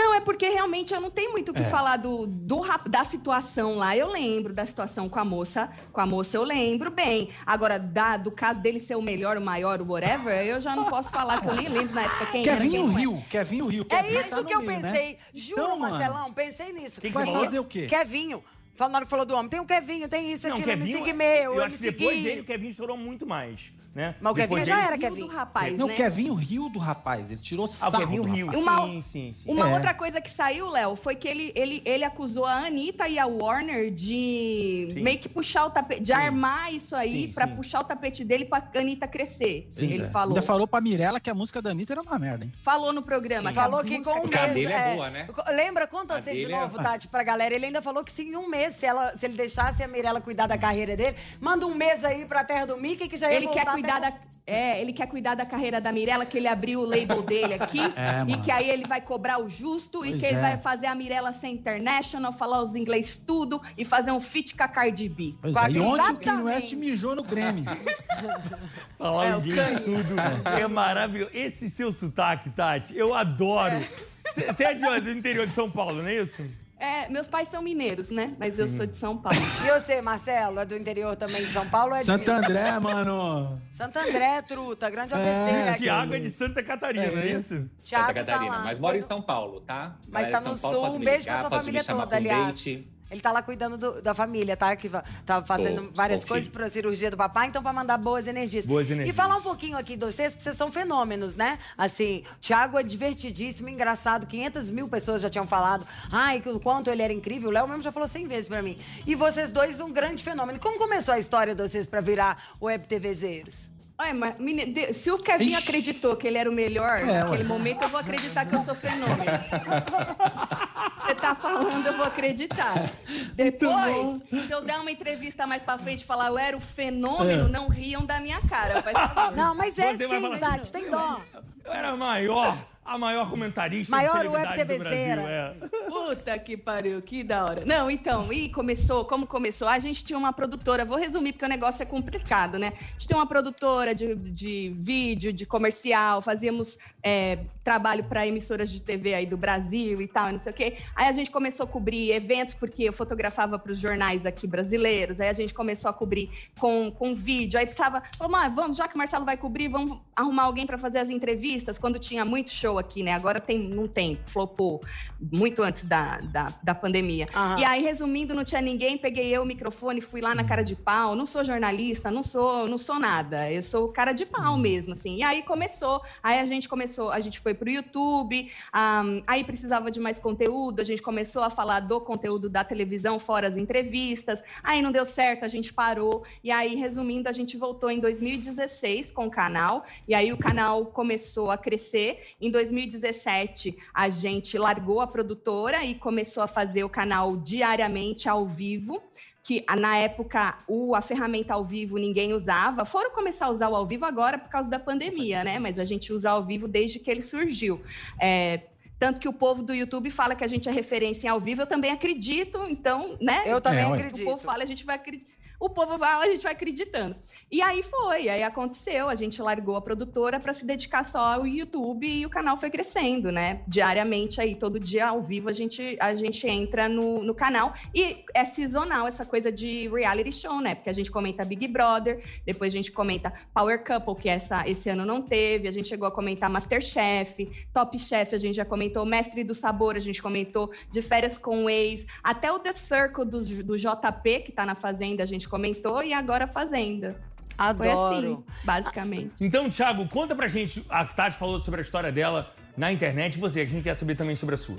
Não, é porque realmente eu não tenho muito o que é. falar do, do, da situação lá. Eu lembro da situação com a moça. Com a moça eu lembro bem. Agora, da, do caso dele ser o melhor, o maior, o whatever, eu já não posso falar, que eu nem lembro na época quem Kevinho era. Quem Rio, é. Kevinho Rio. É Kevinho isso tá que eu Rio, pensei. Né? Juro, então, Marcelão, mano, pensei nisso. Quem vai fazer o quê? Kevinho. Na hora que falou do homem, tem o Kevinho, tem isso, não, aquilo, Kevinho, me segue meu, eu, eu me segui. Depois dele, o Kevinho estourou muito mais, né? Mas o Kevinho já era Kevinho. Do rapaz, não, né? O Kevinho riu do rapaz, ele tirou sarro ah, o Kevinho riu. Uma, sim, sim, sim. Uma é. outra coisa que saiu, Léo, foi que ele, ele, ele acusou a Anitta e a Warner de sim. meio que puxar o tapete, de sim. armar isso aí sim, pra sim. puxar o tapete dele pra Anitta crescer, sim, ele é. falou. Ainda falou pra Mirella que a música da Anitta era uma merda, hein? Falou no programa. Sim. Falou que com um mês... A dele é boa, né? Lembra, conta você de novo, Tati, pra galera, ele ainda falou que sim, um mês. Se, ela, se ele deixasse a Mirella cuidar da carreira dele, manda um mês aí pra terra do Mickey que já ia ele voltar quer cuidar da... É, ele quer cuidar da carreira da Mirella, que ele abriu o label dele aqui é, e que aí ele vai cobrar o justo pois e que é. ele vai fazer a Mirella ser international, falar os inglês tudo e fazer um feat com a Cardi B. Pois é. E ontem o Kanye West mijou no Grêmio. Falar é, o inglês tudo é maravilhoso. Esse seu sotaque, Tati, eu adoro. Você é, é do interior de São Paulo, não é isso? É, meus pais são mineiros, né? Mas eu Sim. sou de São Paulo. E você, Marcelo? É do interior também de São Paulo? É Santo de... André, mano. Santo André, truta. Grande A B C. É, Thiago é de Santa Catarina, é, é isso? Thiago Santa Catarina, tá lá, mas mora em São Paulo, tá? Mas Vai tá no Sul. Um beijo ligar, pra sua família toda, aliás. Ele tá lá cuidando do, da família, tá? Que tá fazendo Tô, várias coisas pra cirurgia do papai, então pra mandar boas energias. Boas energias. E falar um pouquinho aqui de vocês, porque vocês são fenômenos, né? Assim, o Thiago é divertidíssimo, engraçado, quinhentas mil pessoas já tinham falado. Ai, o quanto ele era incrível. O Léo mesmo já falou cem vezes pra mim. E vocês dois, um grande fenômeno. Como começou a história de vocês pra virar WebTVzeiros? Ai, mas se o Kevinho Ixi. acreditou que ele era o melhor é, naquele ué. momento, eu vou acreditar que eu sou fenômeno. Você tá falando, eu vou acreditar. Depois, se eu der uma entrevista mais pra frente e falar eu era o fenômeno, é. não riam da minha cara. Mas... Não, mas é Você sim, Tati, tem dó. Eu era maior, a maior comentarista maior de celebridade do Brasil. É. Puta que pariu, que da hora. Não, então, e começou, como começou? A gente tinha uma produtora, vou resumir porque o negócio é complicado, né? A gente tinha uma produtora de, de vídeo, de comercial, fazíamos é, trabalho para emissoras de T V aí do Brasil e tal, não sei o quê. Aí a gente começou a cobrir eventos, porque eu fotografava para os jornais aqui brasileiros, aí a gente começou a cobrir com, com vídeo, aí precisava, falou, mas vamos, já que o Marcelo vai cobrir, vamos arrumar alguém para fazer as entrevistas, quando tinha muito show aqui, né? Agora tem, não tem, flopou muito antes da, da, da pandemia. Uhum. E aí, resumindo, não tinha ninguém, peguei eu o microfone, fui lá na cara de pau, não sou jornalista, não sou, não sou nada, eu sou cara de pau mesmo, assim. E aí começou, aí a gente começou, a gente foi pro YouTube, um, aí precisava de mais conteúdo, a gente começou a falar do conteúdo da televisão, fora as entrevistas, aí não deu certo, a gente parou, e aí, resumindo, a gente voltou em dois mil e dezesseis com o canal, e aí o canal começou a crescer. Em dois mil e dezessete, a gente largou a produtora e começou a fazer o canal diariamente, ao vivo, que na época o, a ferramenta ao vivo ninguém usava. Foram começar a usar o ao vivo agora por causa da pandemia, né? Mas a gente usa ao vivo desde que ele surgiu. É... Tanto que o povo do YouTube fala que a gente é referência em ao vivo, eu também acredito, então, né? Eu também é, acredito. O povo fala, a gente vai acreditar. O povo vai, a gente vai acreditando. E aí foi, aí aconteceu, a gente largou a produtora para se dedicar só ao YouTube e o canal foi crescendo, né? Diariamente aí, todo dia ao vivo, a gente, a gente entra no, no canal. E é seasonal essa coisa de reality show, né? Porque a gente comenta Big Brother, depois a gente comenta Power Couple, que essa, esse ano não teve, a gente chegou a comentar MasterChef, Top Chef, a gente já comentou Mestre do Sabor, a gente comentou De Férias com o Ex, até o The Circle do, do J P, que tá na Fazenda, a gente comentou, e agora Fazenda. Adoro. Foi assim, basicamente. Então, Thiago, conta pra gente, a Tati falou sobre a história dela na internet, e você, que a gente quer saber também sobre a sua.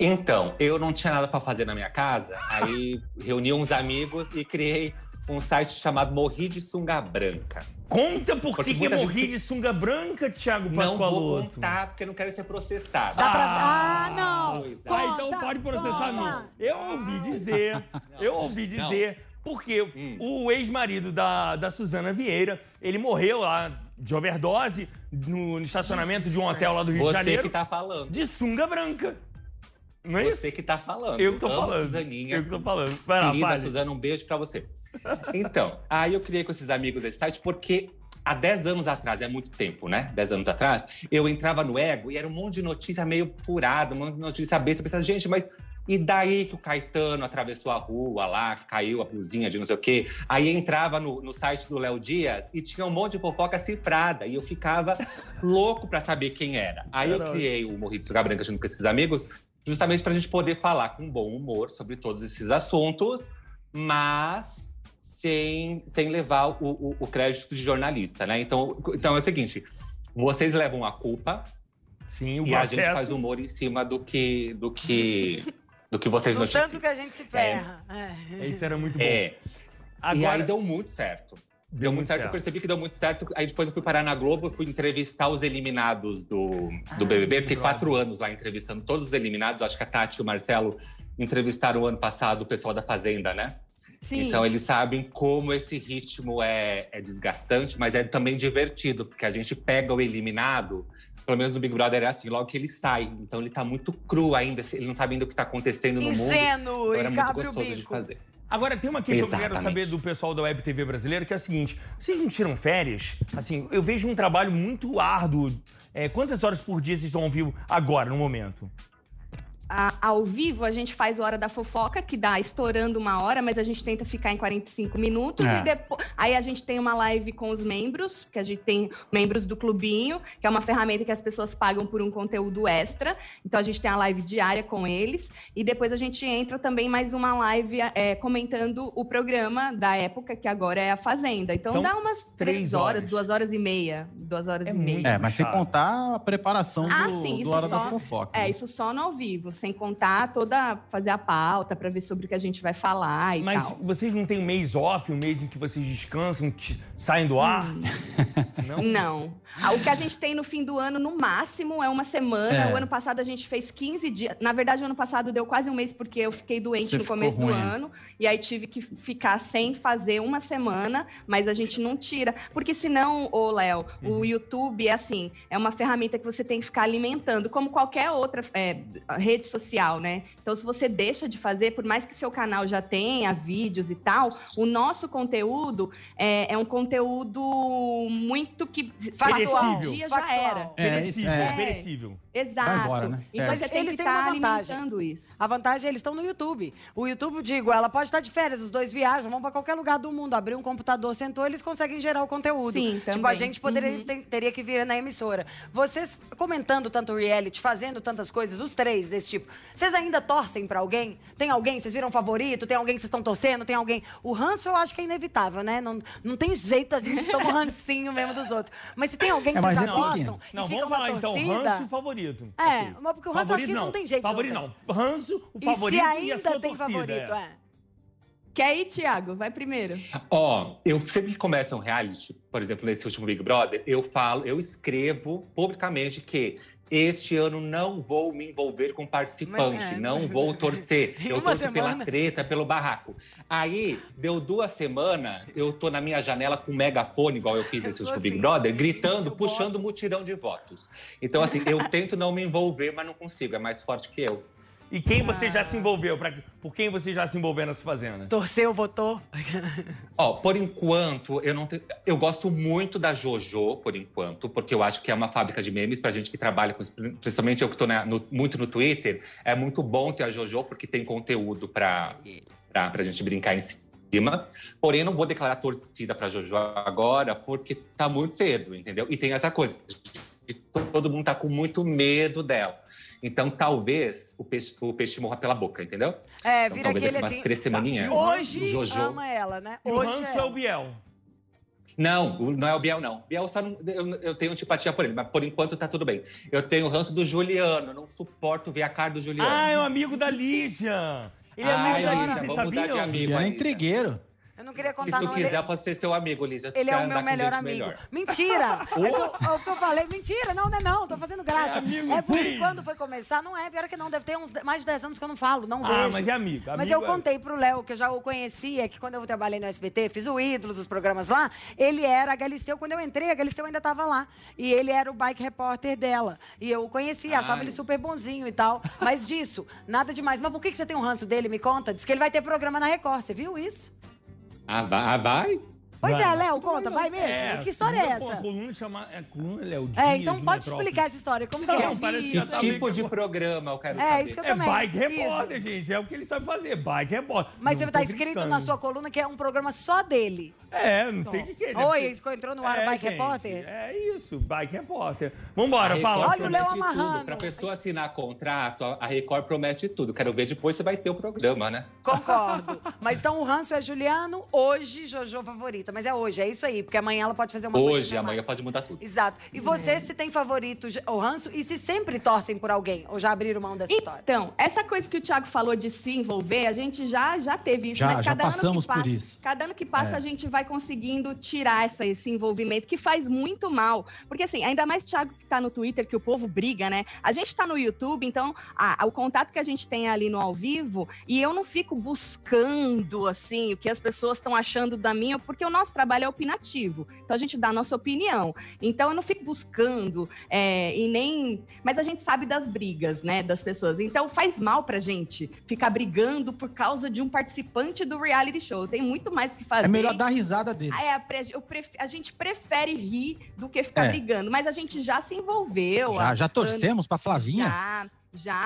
Então, eu não tinha nada pra fazer na minha casa, aí reuni uns amigos e criei um site chamado Morri de Sunga Branca. Conta por porque que eu morri se... de sunga branca, Thiago Pasqualotto. Não vou contar, porque eu não quero ser processado. Dá pra... Ah, ah não! Coisa. Ah, então conta, pode processar não. Eu ouvi dizer, não, eu ouvi dizer, não. porque hum. o ex-marido da, da Suzana Vieira, ele morreu lá de overdose no, no estacionamento de um hotel lá do Rio Você de Janeiro. Você que tá falando. De sunga branca. Não é isso? Você que tá falando. Eu que tô falando. Suzaninha. Eu que tô falando. Vai lá, Querida vale. Suzana, um beijo pra você. Então, aí eu criei com esses amigos esse site porque há dez anos atrás, é muito tempo, né? dez anos atrás, eu entrava no Ego e era um monte de notícia meio furada, um monte de notícia besta. Eu pensava, gente, mas e daí que o Caetano atravessou a rua lá, que caiu a blusinha de não sei o quê? Aí entrava no, no site do Léo Dias e tinha um monte de fofoca cifrada. E eu ficava louco pra saber quem era. Aí Caramba. eu criei o Morri de Sunga Branca junto com esses amigos, justamente pra gente poder falar com bom humor sobre todos esses assuntos, mas sem, sem levar o, o, o crédito de jornalista, né? Então, então é o seguinte, vocês levam a culpa. Sim, o e processo. A gente faz humor em cima do que... Do que... do que vocês noticiam. Tanto que a gente se ferra. É. É. Isso era muito bom. É. Agora... E aí deu muito certo. Deu, deu muito certo. certo, eu percebi que deu muito certo. Aí depois eu fui parar na Globo, fui entrevistar os eliminados do, do ah, B B B. Fiquei quatro anos lá entrevistando todos os eliminados. Acho que a Tati e o Marcelo entrevistaram o ano passado o pessoal da Fazenda, né? Sim. Então eles sabem como esse ritmo é, é desgastante, mas é também divertido, porque a gente pega o eliminado. Pelo menos o Big Brother é assim, logo que ele sai. Então ele tá muito cru ainda, ele não sabe ainda o que tá acontecendo no Ingênuo, mundo. Então era muito gostoso de fazer. Agora, tem uma questão Exatamente. que eu quero saber do pessoal da WebTV Brasileira, que é a seguinte, vocês não tiram férias? Assim, eu vejo um trabalho muito árduo. É, quantas horas por dia vocês estão ao vivo agora, no momento? A, ao vivo, a gente faz Hora da Fofoca, que dá estourando uma hora, mas a gente tenta ficar em quarenta e cinco minutos. É. E depois, aí a gente tem uma live com os membros, que a gente tem membros do Clubinho, que é uma ferramenta que as pessoas pagam por um conteúdo extra. Então, a gente tem a live diária com eles. E depois a gente entra também mais uma live é, comentando o programa da época, que agora é a Fazenda. Então, então dá umas três horas, horas, duas horas e meia. Duas horas é e meia. É, mas sem contar a preparação do, ah, sim, do Hora só, da Fofoca. É, né? Isso só no ao vivo. Sem contar toda, fazer a pauta pra ver sobre o que a gente vai falar e Mas tal. Mas vocês não têm um mês off, um mês em que vocês descansam, saem do ar? Hum. Não? Não. O que a gente tem no fim do ano, no máximo, é uma semana. É. O ano passado a gente fez quinze dias. Na verdade, o ano passado deu quase um mês, porque eu fiquei doente Você no começo ruim. do ano. E aí tive que ficar sem fazer uma semana, mas a gente não tira. Porque senão, ô Léo, uhum. o YouTube é assim, é uma ferramenta que você tem que ficar alimentando, como qualquer outra é, rede social, né? Então, se você deixa de fazer, por mais que seu canal já tenha vídeos e tal, o nosso conteúdo é, é um conteúdo muito que... Factual. dia Factual. já era. É, perecível. É. perecível. Exato. Vai embora, né? Então, é. você tem eles que estar alimentando isso. A vantagem é eles estão no YouTube. O YouTube, digo, ela pode estar de férias, os dois viajam, vão pra qualquer lugar do mundo, abrir um computador, sentou, eles conseguem gerar o conteúdo. Sim, também. Tipo, a gente poderia, uhum. ter, teria que vir na emissora. Vocês comentando tanto reality, fazendo tantas coisas, os três desse tipo, vocês ainda torcem pra alguém? Tem alguém? Vocês viram favorito? Tem alguém que vocês estão torcendo? Tem alguém? O ranço eu acho que é inevitável, né? Não, não tem jeito, a gente toma um rancinho mesmo dos outros. Mas se tem alguém que é, vocês já gostam e não, fica vamos uma falar, torcida... Então, ranço e favorito. É, assim. Mas porque o ranço eu acho que não, não tem jeito. Favorito não. não. Ranço, o favorito e a sua torcida. E se ainda tem torcida, favorito, é. é. Quer ir, Thiago? Vai primeiro. Ó, oh, eu sempre que começa um reality, por exemplo, nesse último Big Brother, eu falo, eu escrevo publicamente que este ano não vou me envolver com participante, mas, é, não mas... vou torcer. Eu torço semana. pela treta, pelo barraco. Aí, deu duas semanas, eu tô na minha janela com um megafone, igual eu fiz nesse último Big Brother, gritando, puxando voto. mutirão de votos. Então, assim, eu tento não me envolver, mas não consigo, é mais forte que eu. E quem você ah. já se envolveu? Pra, por quem você já se envolveu nessa fazenda? Torceu, votou? Ó, por enquanto, eu não tenho, eu gosto muito da Jojo, por enquanto, porque eu acho que é uma fábrica de memes pra gente que trabalha com isso. Principalmente eu que tô na, no, muito no Twitter. É muito bom ter a Jojo, porque tem conteúdo pra, pra, pra gente brincar em cima. Porém, eu não vou declarar torcida pra Jojo agora, porque tá muito cedo, entendeu? E tem essa coisa. Todo mundo tá com muito medo dela. Então, talvez o peixe, o peixe morra pela boca, entendeu? É, então, vira aquele assim... três semaninhas. Hoje Jojo. ama ela, né? O ranço é o Biel. Não, não é o Biel, não. Biel só não, eu, eu tenho antipatia por ele, mas por enquanto tá tudo bem. Eu tenho o ranço do Juliano, eu não suporto ver a cara do Juliano. Ah, é um amigo da Lídia. Ele é ah, amigo da Lídia, vocês vamos sabiam? De amigo, ele é intrigueiro. Eu não queria contar, não. Se tu não, quiser, ele... pode ser seu amigo, Lídia. Ele é o meu melhor amigo. Melhor. Mentira! O oh. que eu, eu falei, mentira, não, não é não, tô fazendo graça. É, amigo, é porque quando foi começar, não é, pior que não, deve ter uns, mais de dez anos que eu não falo, não ah, vejo. Ah, mas é amigo. Mas amigo eu é... contei pro Léo, que eu já o conhecia, que quando eu trabalhei no S B T, fiz o Ídolos, os programas lá, ele era a Galisteu, quando eu entrei, a Galisteu ainda tava lá. E ele era o bike repórter dela. E eu o conhecia, Ai. achava ele super bonzinho e tal. Mas disso, nada demais. Mas por que, que você tem um ranço dele, me conta? Diz que ele vai ter programa na Record, você viu isso? Ah, vai? Pois vai. é, Léo, conta, vai mesmo. É, que história é essa? A coluna chama... É, coluna Léo Dias, é, então pode explicar essa história, como que é? Que tipo de programa eu quero é, saber. Isso que eu é também. Bike Repórter, gente, é o que ele sabe fazer, Bike Repórter. Mas não, você tá escrito na sua coluna que é um programa só dele. É, não só. sei o que que é. Oi, porque... entrou no ar é, o Bike gente, Repórter? É isso, Bike Repórter. Vambora, a fala. Olha o Léo amarrando. Pra pessoa assinar contrato, a Record promete tudo. Quero ver depois se vai ter o programa, né? Concordo. Mas então o ranço é Juliano, hoje Jojo favorita. Mas é hoje, é isso aí, porque amanhã ela pode fazer uma coisa. Hoje, amanhã pode mudar tudo. Exato. E você, hum. se tem favorito ou ranço, e se sempre torcem por alguém? Ou já abriram mão dessa então, história? Então, essa coisa que o Thiago falou de se envolver, a gente já, já teve isso. Já, mas cada já passamos ano que passa, por isso. Cada ano que passa, é. a gente vai conseguindo tirar essa, esse envolvimento, que faz muito mal. Porque assim, ainda mais Thiago que tá no Twitter, que o povo briga, né? A gente tá no YouTube, então, a, o contato que a gente tem ali no ao vivo, e eu não fico buscando, assim, o que as pessoas estão achando da minha, porque eu não Nosso trabalho é opinativo, então a gente dá a nossa opinião. Então eu não fico buscando é, e nem... Mas a gente sabe das brigas, né, das pessoas. Então faz mal pra gente ficar brigando por causa de um participante do reality show. Tem muito mais o que fazer. É melhor dar risada dele. É, eu pref... A gente prefere rir do que ficar é. brigando. Mas a gente já se envolveu. Já, a... já torcemos pra Flavinha? Já,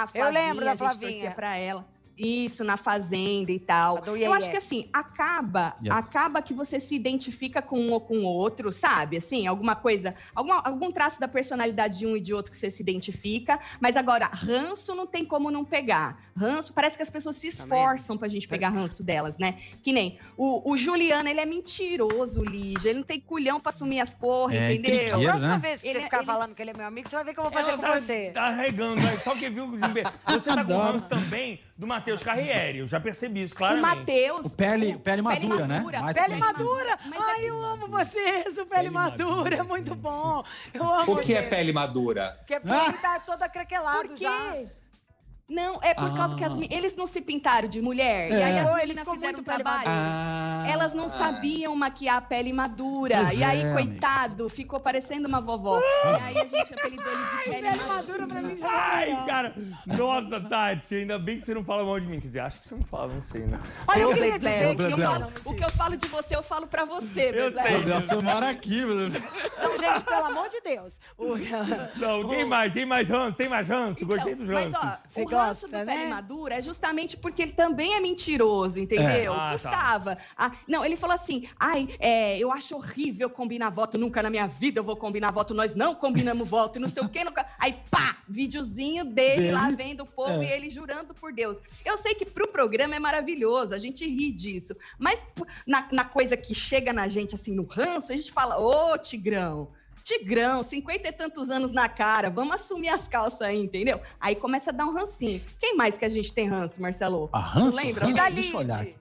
já. Flavinha, eu lembro da Flavinha. A gente torcia pra ela. Isso, na Fazenda e tal. Adorei, eu acho é. que assim, acaba, yes. acaba que você se identifica com um ou com o outro, sabe? Assim, alguma coisa, alguma, algum traço da personalidade de um e de outro que você se identifica. Mas agora, ranço não tem como não pegar. Ranço, parece que as pessoas se esforçam pra gente pegar ranço delas, né? Que nem o, o Juliano, ele é mentiroso, Lígia. Ele não tem culhão pra assumir as porras, é, entendeu? A próxima né? vez que ele, você ficar ele... falando que ele é meu amigo, você vai ver o que eu vou fazer Ela com tá, você. Tá regando, aí. Só que viu, você tá com ranço também do Matheus Carrieri, eu já percebi isso, claramente. O Matheus... O pele, pele madura, né? Pele madura! Ai, eu amo vocês, o pele madura, é muito bom. Eu amo O que é pele madura? Porque ele tá todo acraquelado Por quê? já. Não, é por ah. causa que as, eles não se pintaram de mulher. É. E aí as meninas fizeram um trabalho. Ah. Elas não sabiam maquiar a pele madura. Pois e aí, é, coitado, amiga. ficou parecendo uma vovó. Ah. E aí a gente apelidou ele de pele, Ai, pele madura. Pra mim já Ai, não. cara. Nossa, Tati, ainda bem que você não fala mal de mim. Quer dizer, acho que você não fala, não sei, né? Olha, eu, eu queria dizer Léo, que Léo, eu Léo. Falo, o que eu falo de você, eu falo pra você. Eu Léo. sei. Léo, você mora aqui. Então, gente, pelo amor de Deus. O... Não, tem mais, tem mais ranço, tem mais ranço. Então, Gostei dos ranços. O ranço do pele madura é justamente porque ele também é mentiroso, entendeu? É. Ah, Custava. Tá. Ah, não, ele falou assim, ai, é, eu acho horrível combinar voto, nunca na minha vida eu vou combinar voto, nós não combinamos voto, não sei o quê. Não... Aí, pá, videozinho dele, dele? lá vendo o povo é. e ele jurando por Deus. Eu sei que pro programa é maravilhoso, a gente ri disso, mas na, na coisa que chega na gente, assim, no ranço, a gente fala, ô, Tigrão, Tigrão, cinquenta e tantos anos na cara, vamos assumir as calças aí, entendeu? Aí começa a dar um rancinho. Quem mais que a gente tem ranço, Marcelo? A ranço? Lembra? E da Lídia.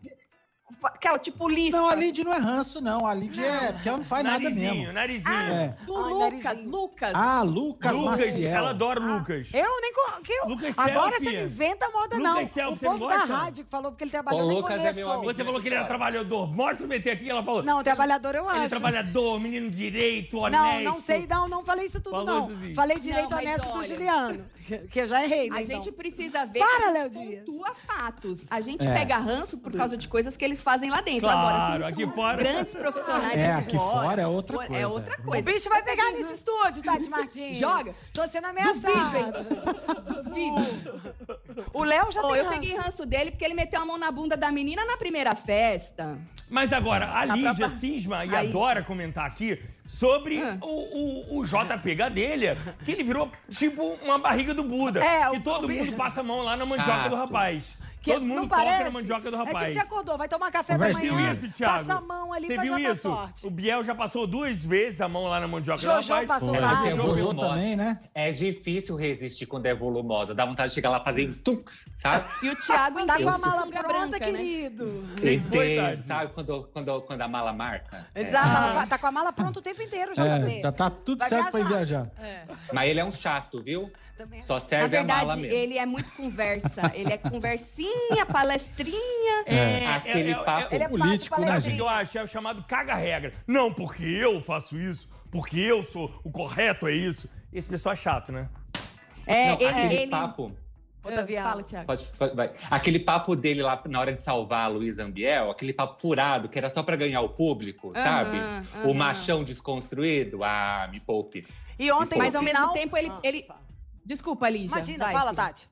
Aquela tipo lista. Não, a Lídia não é ranço, não. A Lídia é porque ela não faz narizinho, nada mesmo. Narizinho, ah, é. do Ai, Lucas, narizinho. Lucas. Ah, Lucas, Lucas Maciel. Ela adora o Lucas. Ah, eu nem... Que eu, Lucas agora Selfie. Você não inventa moda, não. Lucas Selfie, o povo você da gosta? rádio que falou porque ele trabalhou, nem Lucas é meu amigo. Você falou que ele era trabalhador. Mostra o B T aqui que ela falou. Não, trabalhador eu acho. Ele é trabalhador, menino direito, honesto. Não, não sei, não, não falei isso tudo, falou não. Isso. Falei direito não, honesto olha, do Juliano, que eu já errei, né? A então. gente precisa ver... Para, Léo Dias. Pontua fatos. A gente é. pega ranço por causa de coisas que eles fazem lá dentro. Claro, agora, se aqui são fora... grandes profissionais. É, aqui fora, fora é outra coisa. É outra coisa. O bicho vai pegar nesse estúdio, Tati Martins. Joga. Tô sendo ameaçada. Duvido. O Léo já oh, tem eu ranço. peguei ranço dele porque ele meteu a mão na bunda da menina na primeira festa. Mas agora, a Lígia própria... cisma e Aí... adora comentar aqui sobre ah. o, o, o J P Gadelha, que ele virou tipo uma barriga do Buda. É, que o... todo mundo passa a mão lá na mandioca Chato. do rapaz. Que Todo mundo foca na mandioca do rapaz. É tipo, você acordou, vai tomar café da manhã. Você viu isso, Thiago? Passa a mão ali você pra viu já isso? sorte. O Biel já passou duas vezes a mão lá na mandioca Jojo do rapaz. Jojo passou lá. É, Jojo também, né? É difícil resistir quando é volumosa. Dá vontade de chegar lá fazendo tum, sabe? E o Thiago tá com a mala pronta, querido. Entendo, sabe? Quando, quando, quando a mala marca. Exato, é. ah. tá com a mala pronta o tempo inteiro, J P. É, já tá tudo vai certo viajar. pra viajar. É. Mas ele é um chato, viu? Só serve Na verdade, a mala mesmo. Ele é muito conversa. Ele é conversinha, palestrinha. É, é aquele é, papo ele é político, né, gente? Eu acho, é o chamado caga-regra. Não, porque eu faço isso, porque eu sou o correto, é isso. Esse pessoal é chato, né? É, Não, ele, aquele ele... papo... Outra viagem. Fala, Thiago. Pode, pode, vai. Aquele papo dele lá na hora de salvar a Luísa Biel, aquele papo furado, que era só pra ganhar o público, uhum, sabe? Uhum. O machão desconstruído. Ah, me poupe. E ontem, mas ao mesmo tempo, ele… Ah, ele... Desculpa, Lígia. Imagina, vai, fala, filho. Tati.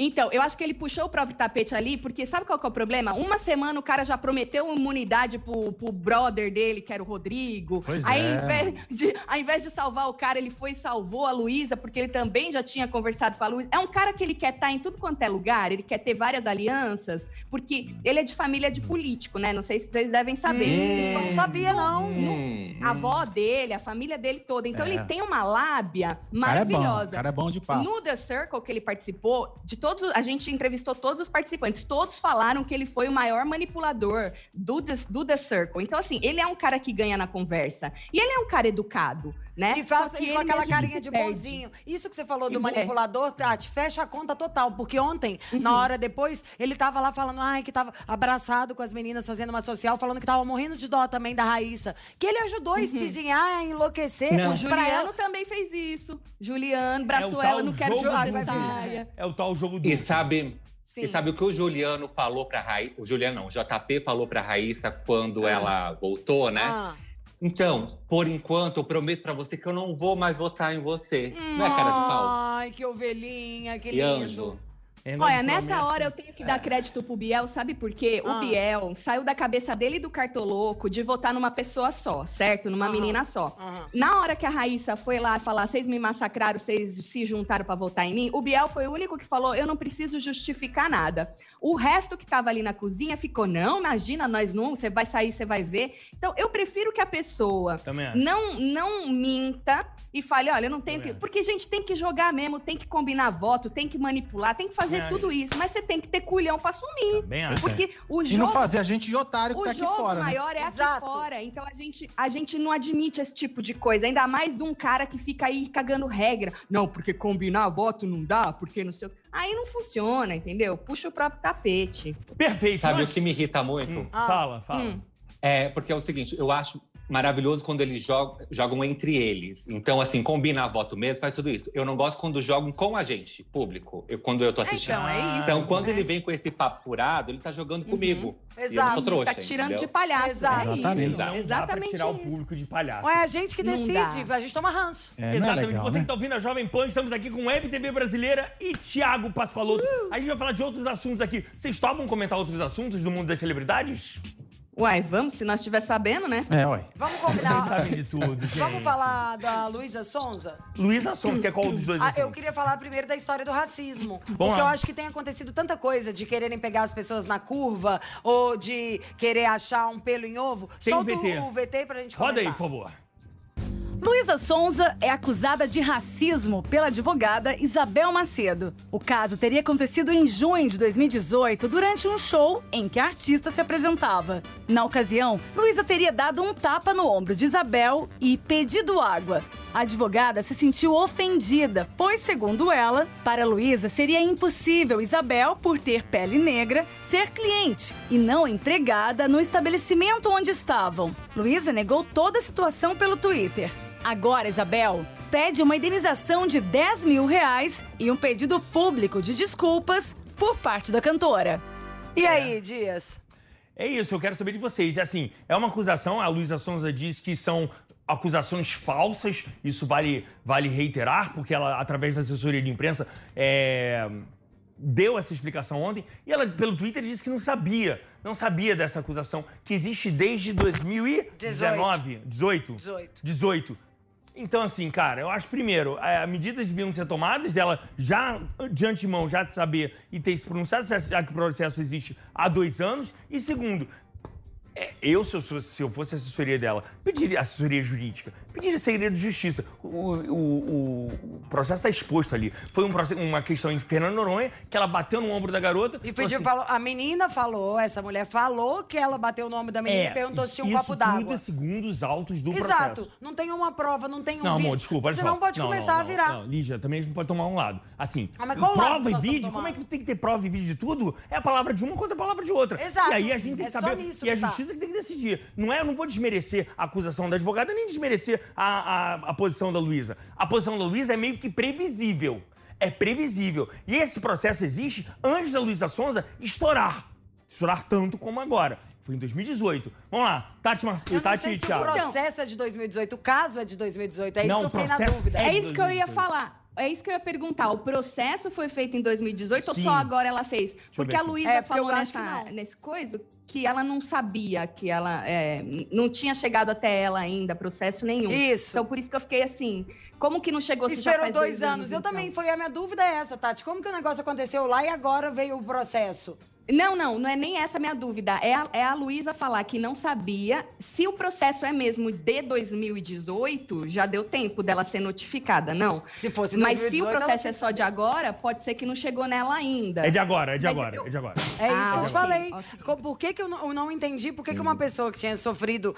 Então, eu acho que ele puxou o próprio tapete ali, porque sabe qual que é o problema? Uma semana o cara já prometeu imunidade pro, pro brother dele, que era o Rodrigo. Pois aí, é. ao, invés de, ao invés de salvar o cara, ele foi e salvou a Luísa, porque ele também já tinha conversado com a Luísa. É um cara que ele quer estar em tudo quanto é lugar, ele quer ter várias alianças, porque ele é de família de político, né? Não sei se vocês devem saber. Hum, não sabia, não. Hum, no, a avó dele, a família dele toda. Então, é. ele tem uma lábia maravilhosa. O cara é bom, o cara é bom de papo. No The Circle, que ele participou, de todo Todos, a gente entrevistou todos os participantes, todos falaram que ele foi o maior manipulador do, do The Circle. Então, assim, ele é um cara que ganha na conversa. E ele é um cara educado, né? E faz com aquela carinha de bonzinho. Isso que você falou do manipulador, Tati, fecha a conta total. Porque ontem, uhum. na hora depois, ele tava lá falando, ai, que tava abraçado com as meninas, fazendo uma social, falando que tava morrendo de dó também da Raíssa. Que ele ajudou a espizinhar, uhum. a enlouquecer. Não. O Juliano ela... também fez isso. Juliano, braçou ela, não quero jogar de saia. É o tal jogo. E sabe, e sabe o que o Juliano falou pra Raíssa? O Juliano não, o J P falou pra Raíssa quando ah. ela voltou, né? Ah. Então, por enquanto, eu prometo pra você que eu não vou mais votar em você. Hum. Não é cara de pau? Ai, que ovelhinha, que e lindo. Anjo. Olha, nessa hora eu tenho que dar crédito pro Biel, sabe por quê? Ah. O Biel saiu da cabeça dele e do Cartolouco de votar numa pessoa só, certo? Numa ah. menina só. Ah. Na hora que a Raíssa foi lá falar, vocês me massacraram, vocês se juntaram pra votar em mim, o Biel foi o único que falou, eu não preciso justificar nada. O resto que tava ali na cozinha ficou, não, imagina, nós não, você vai sair, você vai ver. Então, eu prefiro que a pessoa não, não minta e fale, olha, eu não tenho Também. que... Porque, gente, tem que jogar mesmo, tem que combinar voto, tem que manipular, tem que fazer tudo isso, mas você tem que ter culhão pra assumir. Porque o jogo, e não fazer a gente de otário que tá aqui fora. O jogo maior né? é aqui Exato. fora. Então a gente, a gente não admite esse tipo de coisa. Ainda mais de um cara que fica aí cagando regra. Não, porque combinar voto não dá, porque não sei o que. Aí não funciona, entendeu? Puxa o próprio tapete. Perfeito. Sabe mas... o que me irrita muito? Hum. Ah. Fala, fala. Hum. É, porque é o seguinte, eu acho maravilhoso quando eles jogam, jogam entre eles. Então, assim, combina voto mesmo, faz tudo isso. Eu não gosto quando jogam com a gente, público, eu, quando eu tô assistindo. Então, é isso, então quando né? ele vem com esse papo furado, ele tá jogando uhum. comigo. Exato. E eu não sou trouxa, tá tirando entendeu? de palhaço. Exato. Exatamente. Não, não Exatamente dá pra tirar isso. o público de palhaço. É a gente que decide, a gente toma ranço. É, Exatamente. É legal, Você né? que tá ouvindo a Jovem Pan, estamos aqui com WebTV Brasileira e Thiago Pasqualotto. Uh. A gente vai falar de outros assuntos aqui. Vocês topam comentar outros assuntos do mundo das celebridades? Uai, vamos, se nós estiver sabendo, né? É, uai. Vamos combinar. Vocês sabem de tudo, gente. Vamos falar da Luísa Sonza? Luísa Sonza, que é qual dos dois assuntos? Ah, eu queria falar primeiro da história do racismo. Bom, porque lá. eu acho que tem acontecido tanta coisa de quererem pegar as pessoas na curva ou de querer achar um pelo em ovo. Tem Solta um V T. o V T pra gente comentar. Roda aí, por favor. Luísa Sonza é acusada de racismo pela advogada Isabel Macedo. O caso teria acontecido em junho de dois mil e dezoito, durante um show em que a artista se apresentava. Na ocasião, Luísa teria dado um tapa no ombro de Isabel e pedido água. A advogada se sentiu ofendida, pois, segundo ela, para Luísa seria impossível Isabel, por ter pele negra, ser cliente e não empregada no estabelecimento onde estavam. Luísa negou toda a situação pelo Twitter. Agora, Isabel pede uma indenização de dez mil reais e um pedido público de desculpas por parte da cantora. E aí, Dias? É isso, eu quero saber de vocês. Assim, é uma acusação, a Luísa Sonza diz que são acusações falsas, isso vale, vale reiterar, porque ela, através da assessoria de imprensa, é... deu essa explicação ontem, e ela, pelo Twitter, disse que não sabia, não sabia dessa acusação, que existe desde dois mil e dezenove. dezoito. dezoito. dezoito. Então, assim, cara, eu acho, primeiro, as medidas deviam ser tomadas dela já, de antemão, já de saber e ter se pronunciado, já que o processo existe há dois anos. E, segundo, eu, se eu, se eu fosse assessoria dela, pediria assessoria jurídica, pediria segredo de justiça. O, o, o processo está exposto ali. Foi um processo, uma questão em Fernando Noronha, que ela bateu no ombro da garota. E pediu, assim, falou, a menina falou, essa mulher falou que ela bateu no ombro da menina é, e perguntou se tinha um copo d'água. Isso tudo é segundo os autos do Exato. processo. Exato. Não tem uma prova, não tem um não, vídeo. Amor, desculpa, senão falar. pode não, começar não, a virar. Não, não, Lígia, também a gente pode tomar um lado. Assim, ah, mas qual prova lado e vídeo, como é que tem que ter prova e vídeo de tudo? É a palavra de uma contra a palavra de outra. Exato. E aí a gente tem é que saber, isso, e a justiça que tem que decidir. Não é, eu não vou desmerecer a acusação da advogada, nem desmerecer a, a, a posição da Luísa. A posição da Luísa é meio que previsível. é previsível. E esse processo existe antes da Luísa Sonza estourar. Estourar tanto como agora. Foi em dois mil e dezoito. Vamos lá, Tati Marcelo. Tati e Thiago. O processo é de dois mil e dezoito, o caso é de dois mil e dezoito. É isso não, que eu fiquei na dúvida. É, é isso que eu ia falar. É isso que eu ia perguntar. O processo foi feito em dois mil e dezoito, sim, ou só agora ela fez? Deixa porque a Luísa é, falou nessa, nesse coisa que ela não sabia, que ela é, não tinha chegado até ela ainda, processo nenhum. Isso. Então, por isso que eu fiquei assim, como que não chegou? Se esperou já faz dois, dois anos. anos eu então. também, foi a minha dúvida essa, Tati. Como que o negócio aconteceu lá e agora veio o processo? Não, não, não é nem essa a minha dúvida. É a, é a Luísa falar que não sabia. Se o processo é mesmo de dois mil e dezoito, já deu tempo dela ser notificada, não? Se fosse dois mil e dezoito, mas se o processo não... é só de agora, pode ser que não chegou nela ainda. É de agora, é de mas agora, eu... é de agora. É isso ah, que eu te falei. Okay. Por que que eu não, eu não entendi? Por que que uma pessoa que tinha sofrido,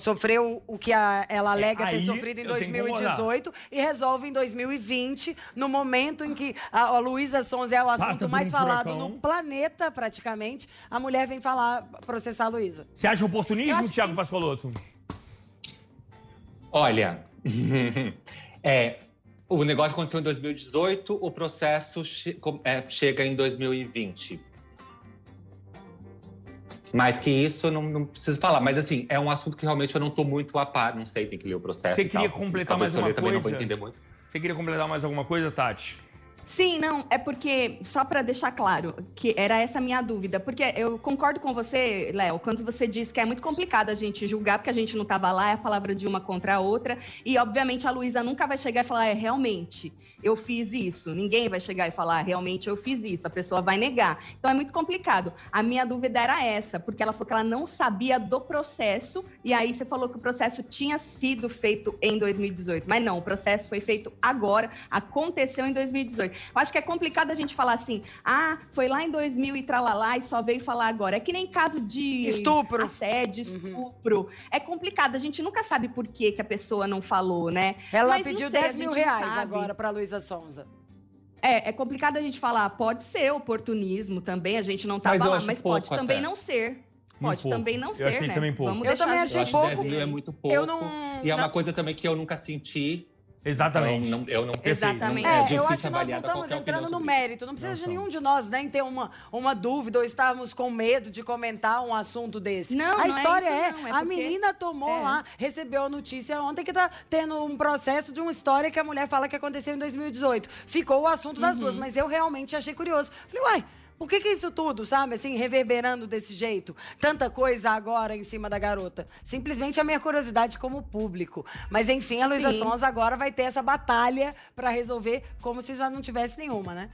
sofreu o que a, ela alega é, ter sofrido em dois mil e dezoito e resolve em dois mil e vinte, no momento em que a, a Luísa Sonza é o assunto um mais falado furacão. no planeta, pra praticamente, a mulher vem falar, processar a Luísa. Você acha oportunismo, Thiago que... Pasqualotto? Olha, é, o negócio aconteceu em dois mil e dezoito, o processo che é, chega em dois mil e vinte. Mais que isso, eu não, não preciso falar. Mas assim, é um assunto que realmente eu não tô muito a par, não sei, tem que ler o processo. Você queria tal, completar mais uma coisa? Não vou entender muito. Você queria completar mais alguma coisa, Tati? Sim, não, é porque, só para deixar claro, que era essa a minha dúvida, porque eu concordo com você, Léo, quando você diz que é muito complicado a gente julgar, porque a gente não estava lá, é a palavra de uma contra a outra, e obviamente a Luísa nunca vai chegar e falar, é, realmente, eu fiz isso, ninguém vai chegar e falar, realmente, eu fiz isso, a pessoa vai negar, então é muito complicado. A minha dúvida era essa, porque ela falou que ela não sabia do processo, e aí você falou que o processo tinha sido feito em dois mil e dezoito, mas não, o processo foi feito agora, aconteceu em dois mil e dezoito. Eu acho que é complicado a gente falar assim, ah, foi lá em dois mil e tralalá e só veio falar agora. É que nem caso de estupro, assédio, estupro. Uhum. É complicado, a gente nunca sabe por que que a pessoa não falou, né? Ela Mas, pediu sei, dez mil reais agora pra Luísa Sonza. É, é complicado a gente falar, pode ser oportunismo também, a gente não tava lá, mas pode até. também não ser. Pode um também não eu ser, né? Também pouco. Vamos eu também achei pouco. Eu acho dez mil é muito pouco. Eu não... E é uma coisa também que eu nunca senti. Exatamente. Não, não, eu não prefiro. Exatamente. Não, é, é difícil eu acho que nós não estamos entrando no mérito. Não precisa não, de nenhum de nós nem ter uma, uma dúvida ou estarmos com medo de comentar um assunto desse. Não, a não história é, isso, é, não. é a menina tomou é. lá, recebeu a notícia ontem que tá tendo um processo de uma história que a mulher fala que aconteceu em dois mil e dezoito. Ficou o assunto das uhum. duas, mas eu realmente achei curioso. Falei, uai, por que que isso tudo, sabe, assim, reverberando desse jeito? Tanta coisa agora em cima da garota. Simplesmente a minha curiosidade como público. Mas, enfim, a Luísa Sonza agora vai ter essa batalha pra resolver como se já não tivesse nenhuma, né?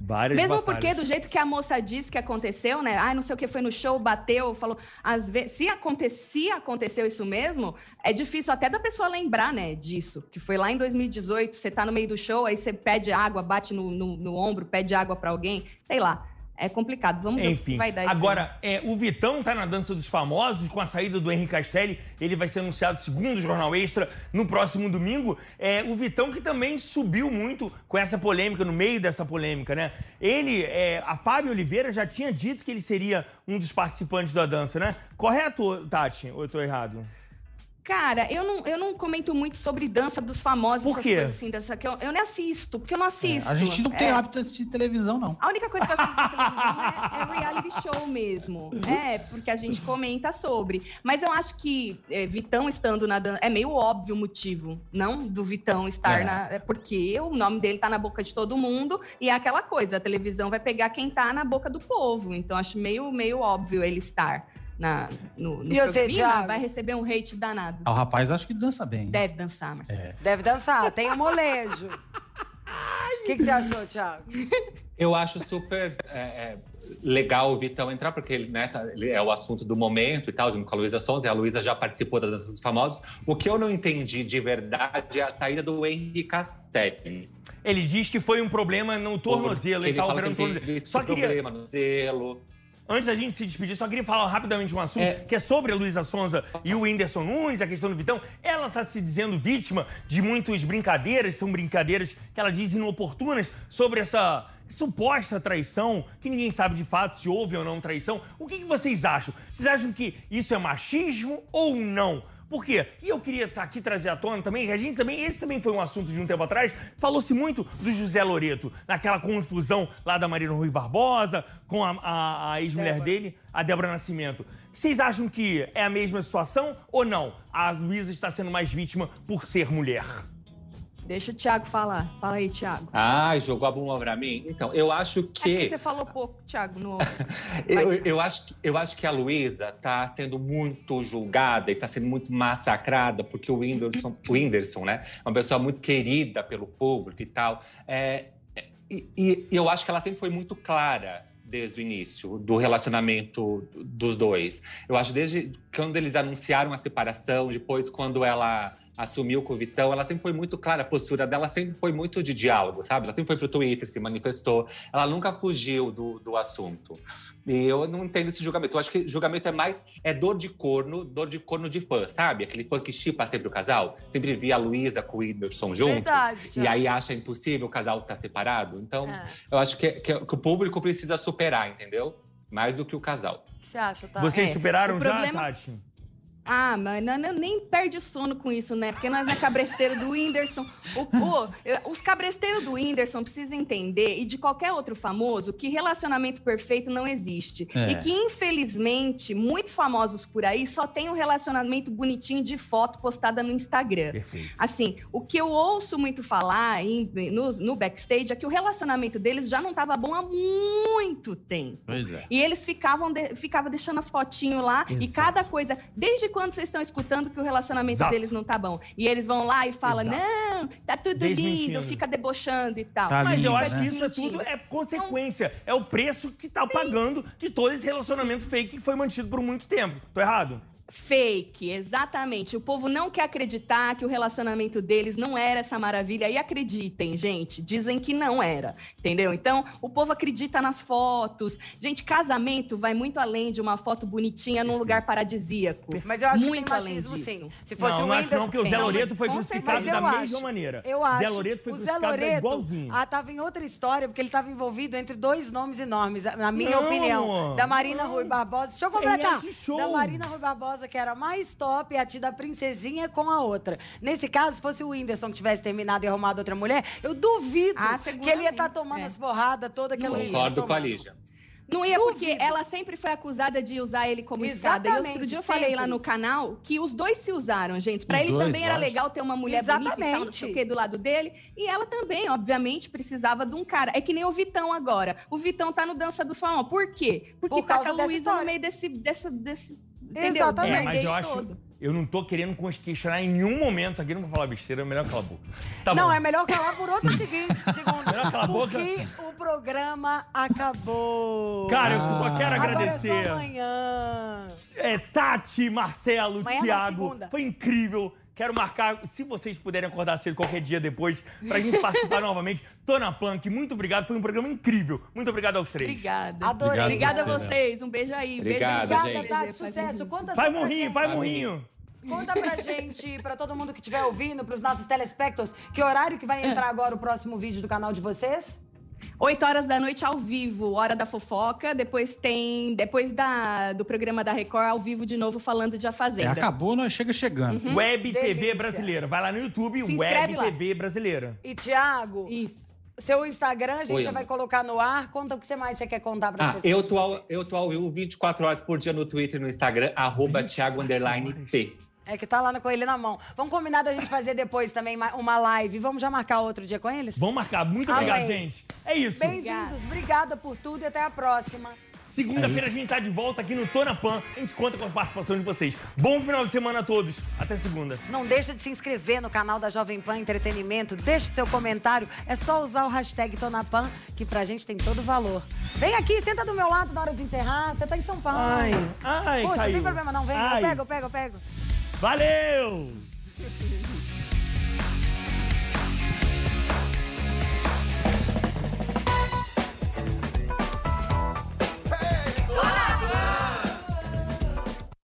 Várias Mesmo batalhas. Porque do jeito que a moça disse que aconteceu, né? Ai, não sei o que, foi no show, bateu, falou... Às vezes, se acontecia, aconteceu isso mesmo, é difícil até da pessoa lembrar, né, disso. Que foi lá em dois mil e dezoito, você tá no meio do show, aí você pede água, bate no, no, no ombro, pede água pra alguém, sei lá. É complicado, vamos ver Enfim, o que vai dar isso. Agora, é, o Vitão tá na Dança dos Famosos, com a saída do Henri Castelli, ele vai ser anunciado segundo o Jornal Extra no próximo domingo. É, o Vitão que também subiu muito com essa polêmica, no meio dessa polêmica, né? Ele, é, a Fábio Oliveira já tinha dito que ele seria um dos participantes da dança, né? Correto, Tati? Ou eu tô errado? Cara, eu não, eu não comento muito sobre Dança dos Famosos. Por quê? Essas coisas assim, dessa, que eu, eu nem assisto, porque eu não assisto. É, a gente não tem é. hábito de assistir televisão, não. A única coisa que eu assisto na televisão é, é reality show mesmo. É, porque a gente comenta sobre. Mas eu acho que é, Vitão estando na dança... É meio óbvio o motivo, não? Do Vitão estar é. na... É porque o nome dele tá na boca de todo mundo e é aquela coisa, a televisão vai pegar quem tá na boca do povo. Então, acho meio, meio óbvio ele estar... Na, no, no e você, Thiago? Vai receber um hate danado. Ah, o rapaz acho que dança bem. Deve dançar, Marcelo. É. Deve dançar, tem o molejo. O que, que você achou, Thiago? Eu acho super é, é, legal o Vitão entrar, porque ele, né, tá, ele é o assunto do momento e tal, junto com a Luísa Sonza, e a Luísa já participou da Dança dos Famosos. O que eu não entendi de verdade é a saída do Henri Castelli. Ele diz que foi um problema no tornozelo e tal. Que ele só queria... problema no tornozelo. Antes da gente se despedir, só queria falar rapidamente um assunto é. que é sobre a Luísa Sonza e o Whindersson Nunes, a questão do Vitão. Ela está se dizendo vítima de muitas brincadeiras, são brincadeiras que ela diz inoportunas sobre essa suposta traição, que ninguém sabe de fato se houve ou não traição. O que que vocês acham? Vocês acham que isso é machismo ou não? Por quê? E eu queria estar aqui trazer à tona também, que a gente também, esse também foi um assunto de um tempo atrás, falou-se muito do José Loreto, naquela confusão lá da Marina Rui Barbosa, com a, a, a ex-mulher dele, a Débora Nascimento. Vocês acham que é a mesma situação ou não? A Luísa está sendo mais vítima por ser mulher. Deixa o Thiago falar. Fala aí, Thiago. Ah, jogou a bomba pra mim? Então, eu acho que... É que você falou pouco, Thiago. No... eu, eu, acho que, eu acho que a Luísa tá sendo muito julgada e tá sendo muito massacrada, porque o Whindersson, o Whindersson, né? É uma pessoa muito querida pelo público e tal. É, e, e eu acho que ela sempre foi muito clara desde o início do relacionamento dos dois. Eu acho desde quando eles anunciaram a separação, depois quando ela... assumiu com o Vitão, ela sempre foi muito clara, a postura dela sempre foi muito de diálogo, sabe? Ela sempre foi pro Twitter, se manifestou, ela nunca fugiu do, do assunto. E eu não entendo esse julgamento, eu acho que julgamento é mais, é dor de corno, dor de corno de fã, sabe? Aquele fã que chipa sempre o casal, sempre via a Luísa com o Whindersson juntos, verdade, e aí acha impossível o casal tá separado. Então, é. eu acho que, que, que o público precisa superar, entendeu? Mais do que o casal. Você acha, tá? Vocês é. superaram o já, problema... Tati? Ah, mas não, não, nem perde sono com isso, né? Porque nós é cabresteiro do Whindersson. O, pô, eu, os cabresteiros do Whindersson precisam entender, e de qualquer outro famoso, que relacionamento perfeito não existe. É. E que, infelizmente, muitos famosos por aí só tem um relacionamento bonitinho de foto postada no Instagram. Perfeito. Assim, o que eu ouço muito falar em, no, no backstage é que o relacionamento deles já não estava bom há muito tempo. Pois é. E eles ficavam, de, ficavam deixando as fotinhos lá, exato, e cada coisa... Desde quando vocês estão escutando que o relacionamento, exato, deles não tá bom. E eles vão lá e falam, exato, não, tá tudo lindo, fica debochando e tal. Tá Mas lindo, eu acho né? que isso é tudo é consequência, então, é o preço que tá, sim, pagando de todo esse relacionamento fake que foi mantido por muito tempo. Tô errado? Fake, exatamente. O povo não quer acreditar que o relacionamento deles não era essa maravilha. E acreditem, gente, dizem que não era, entendeu? Então, o povo acredita nas fotos. Gente, casamento vai muito além de uma foto bonitinha num lugar paradisíaco. Mas eu acho muito que tem machismo, sim. Se fosse não, um Whindersson... Não, que o Zé Loreto foi crucificado da acho, mesma maneira. Eu acho. Zé Loreto foi o Zé crucificado Loreto, igualzinho. Ah, tava em outra história, porque ele tava envolvido entre dois nomes enormes, na minha não, opinião. Da Marina não. Rui Barbosa. Deixa eu completar. Da Marina Rui Barbosa, que era mais top, a tia da princesinha com a outra. Nesse caso, se fosse o Whindersson que tivesse terminado e arrumado outra mulher, eu duvido ah, que ele ia estar tá tomando é. as porradas todas que ela ia Concordo com a Lídia. Não ia, duvido, porque ela sempre foi acusada de usar ele como escada. E outro dia eu sempre. falei lá no canal que os dois se usaram, gente. Pra os ele dois, também era acho. legal ter uma mulher exatamente. bonita e tal, não sei o quê, do lado dele. E ela também, obviamente, precisava de um cara. É que nem o Vitão agora. O Vitão tá no Dança dos Famosos. Por quê? Porque Por causa tá com a Luísa no meio desse... desse, desse... Entendeu? Exatamente. É, mas eu acho, todo. eu não tô querendo questionar em nenhum momento aqui, não vou falar besteira, é melhor calar a boca. Tá não, bom. é melhor calar por outro seguinte, segundo. Melhor calar a boca. Porque o programa acabou. Cara, ah. eu só quero agradecer. Agora é só amanhã. É, Tati, Marcelo, amanhã Thiago, foi incrível. Quero marcar, se vocês puderem acordar cedo qualquer dia depois, pra gente participar novamente. Tô na Pan, muito obrigado, foi um programa incrível. Muito obrigado aos três. Obrigada. Adorei. Obrigada a vocês, um beijo aí. Obrigado, beijo. Obrigada, Tati, sucesso. Conta vai morrinho, vai morrinho. Conta pra gente, pra todo mundo que estiver ouvindo, pros nossos telespectadores, que horário que vai entrar agora o próximo vídeo do canal de vocês? oito horas da noite ao vivo, Hora da Fofoca. Depois tem, depois da, do programa da Record, ao vivo de novo, falando de A Fazenda. É, acabou, nós chega chegando. Uhum. Web T V Brasileira. Vai lá no YouTube, Web T V Brasileira. E, Thiago, isso. seu Instagram a gente Oi, já vai colocar no ar. Conta o que você mais você quer contar para as ah, pessoas. Eu tô, ao, eu tô ao vivo vinte e quatro horas por dia no Twitter e no Instagram, arroba Thiago underline P. É que tá lá com ele na mão. Vamos combinar da gente fazer depois também uma live. Vamos já marcar outro dia com eles? Vamos marcar. Muito obrigado, amém, gente. É isso. Bem-vindos. Obrigada por tudo e até a próxima. Segunda-feira a gente tá de volta aqui no Tô na Pan. A gente conta com a participação de vocês. Bom final de semana a todos. Até segunda. Não deixa de se inscrever no canal da Jovem Pan Entretenimento. Deixa o seu comentário. É só usar o hashtag Tô na Pan, que pra gente tem todo o valor. Vem aqui, senta do meu lado na hora de encerrar. Você tá em São Paulo. Ai, ai, Poxa, caiu. Não tem problema não. Vem, ai. eu pego, eu pego, eu pego. Valeu!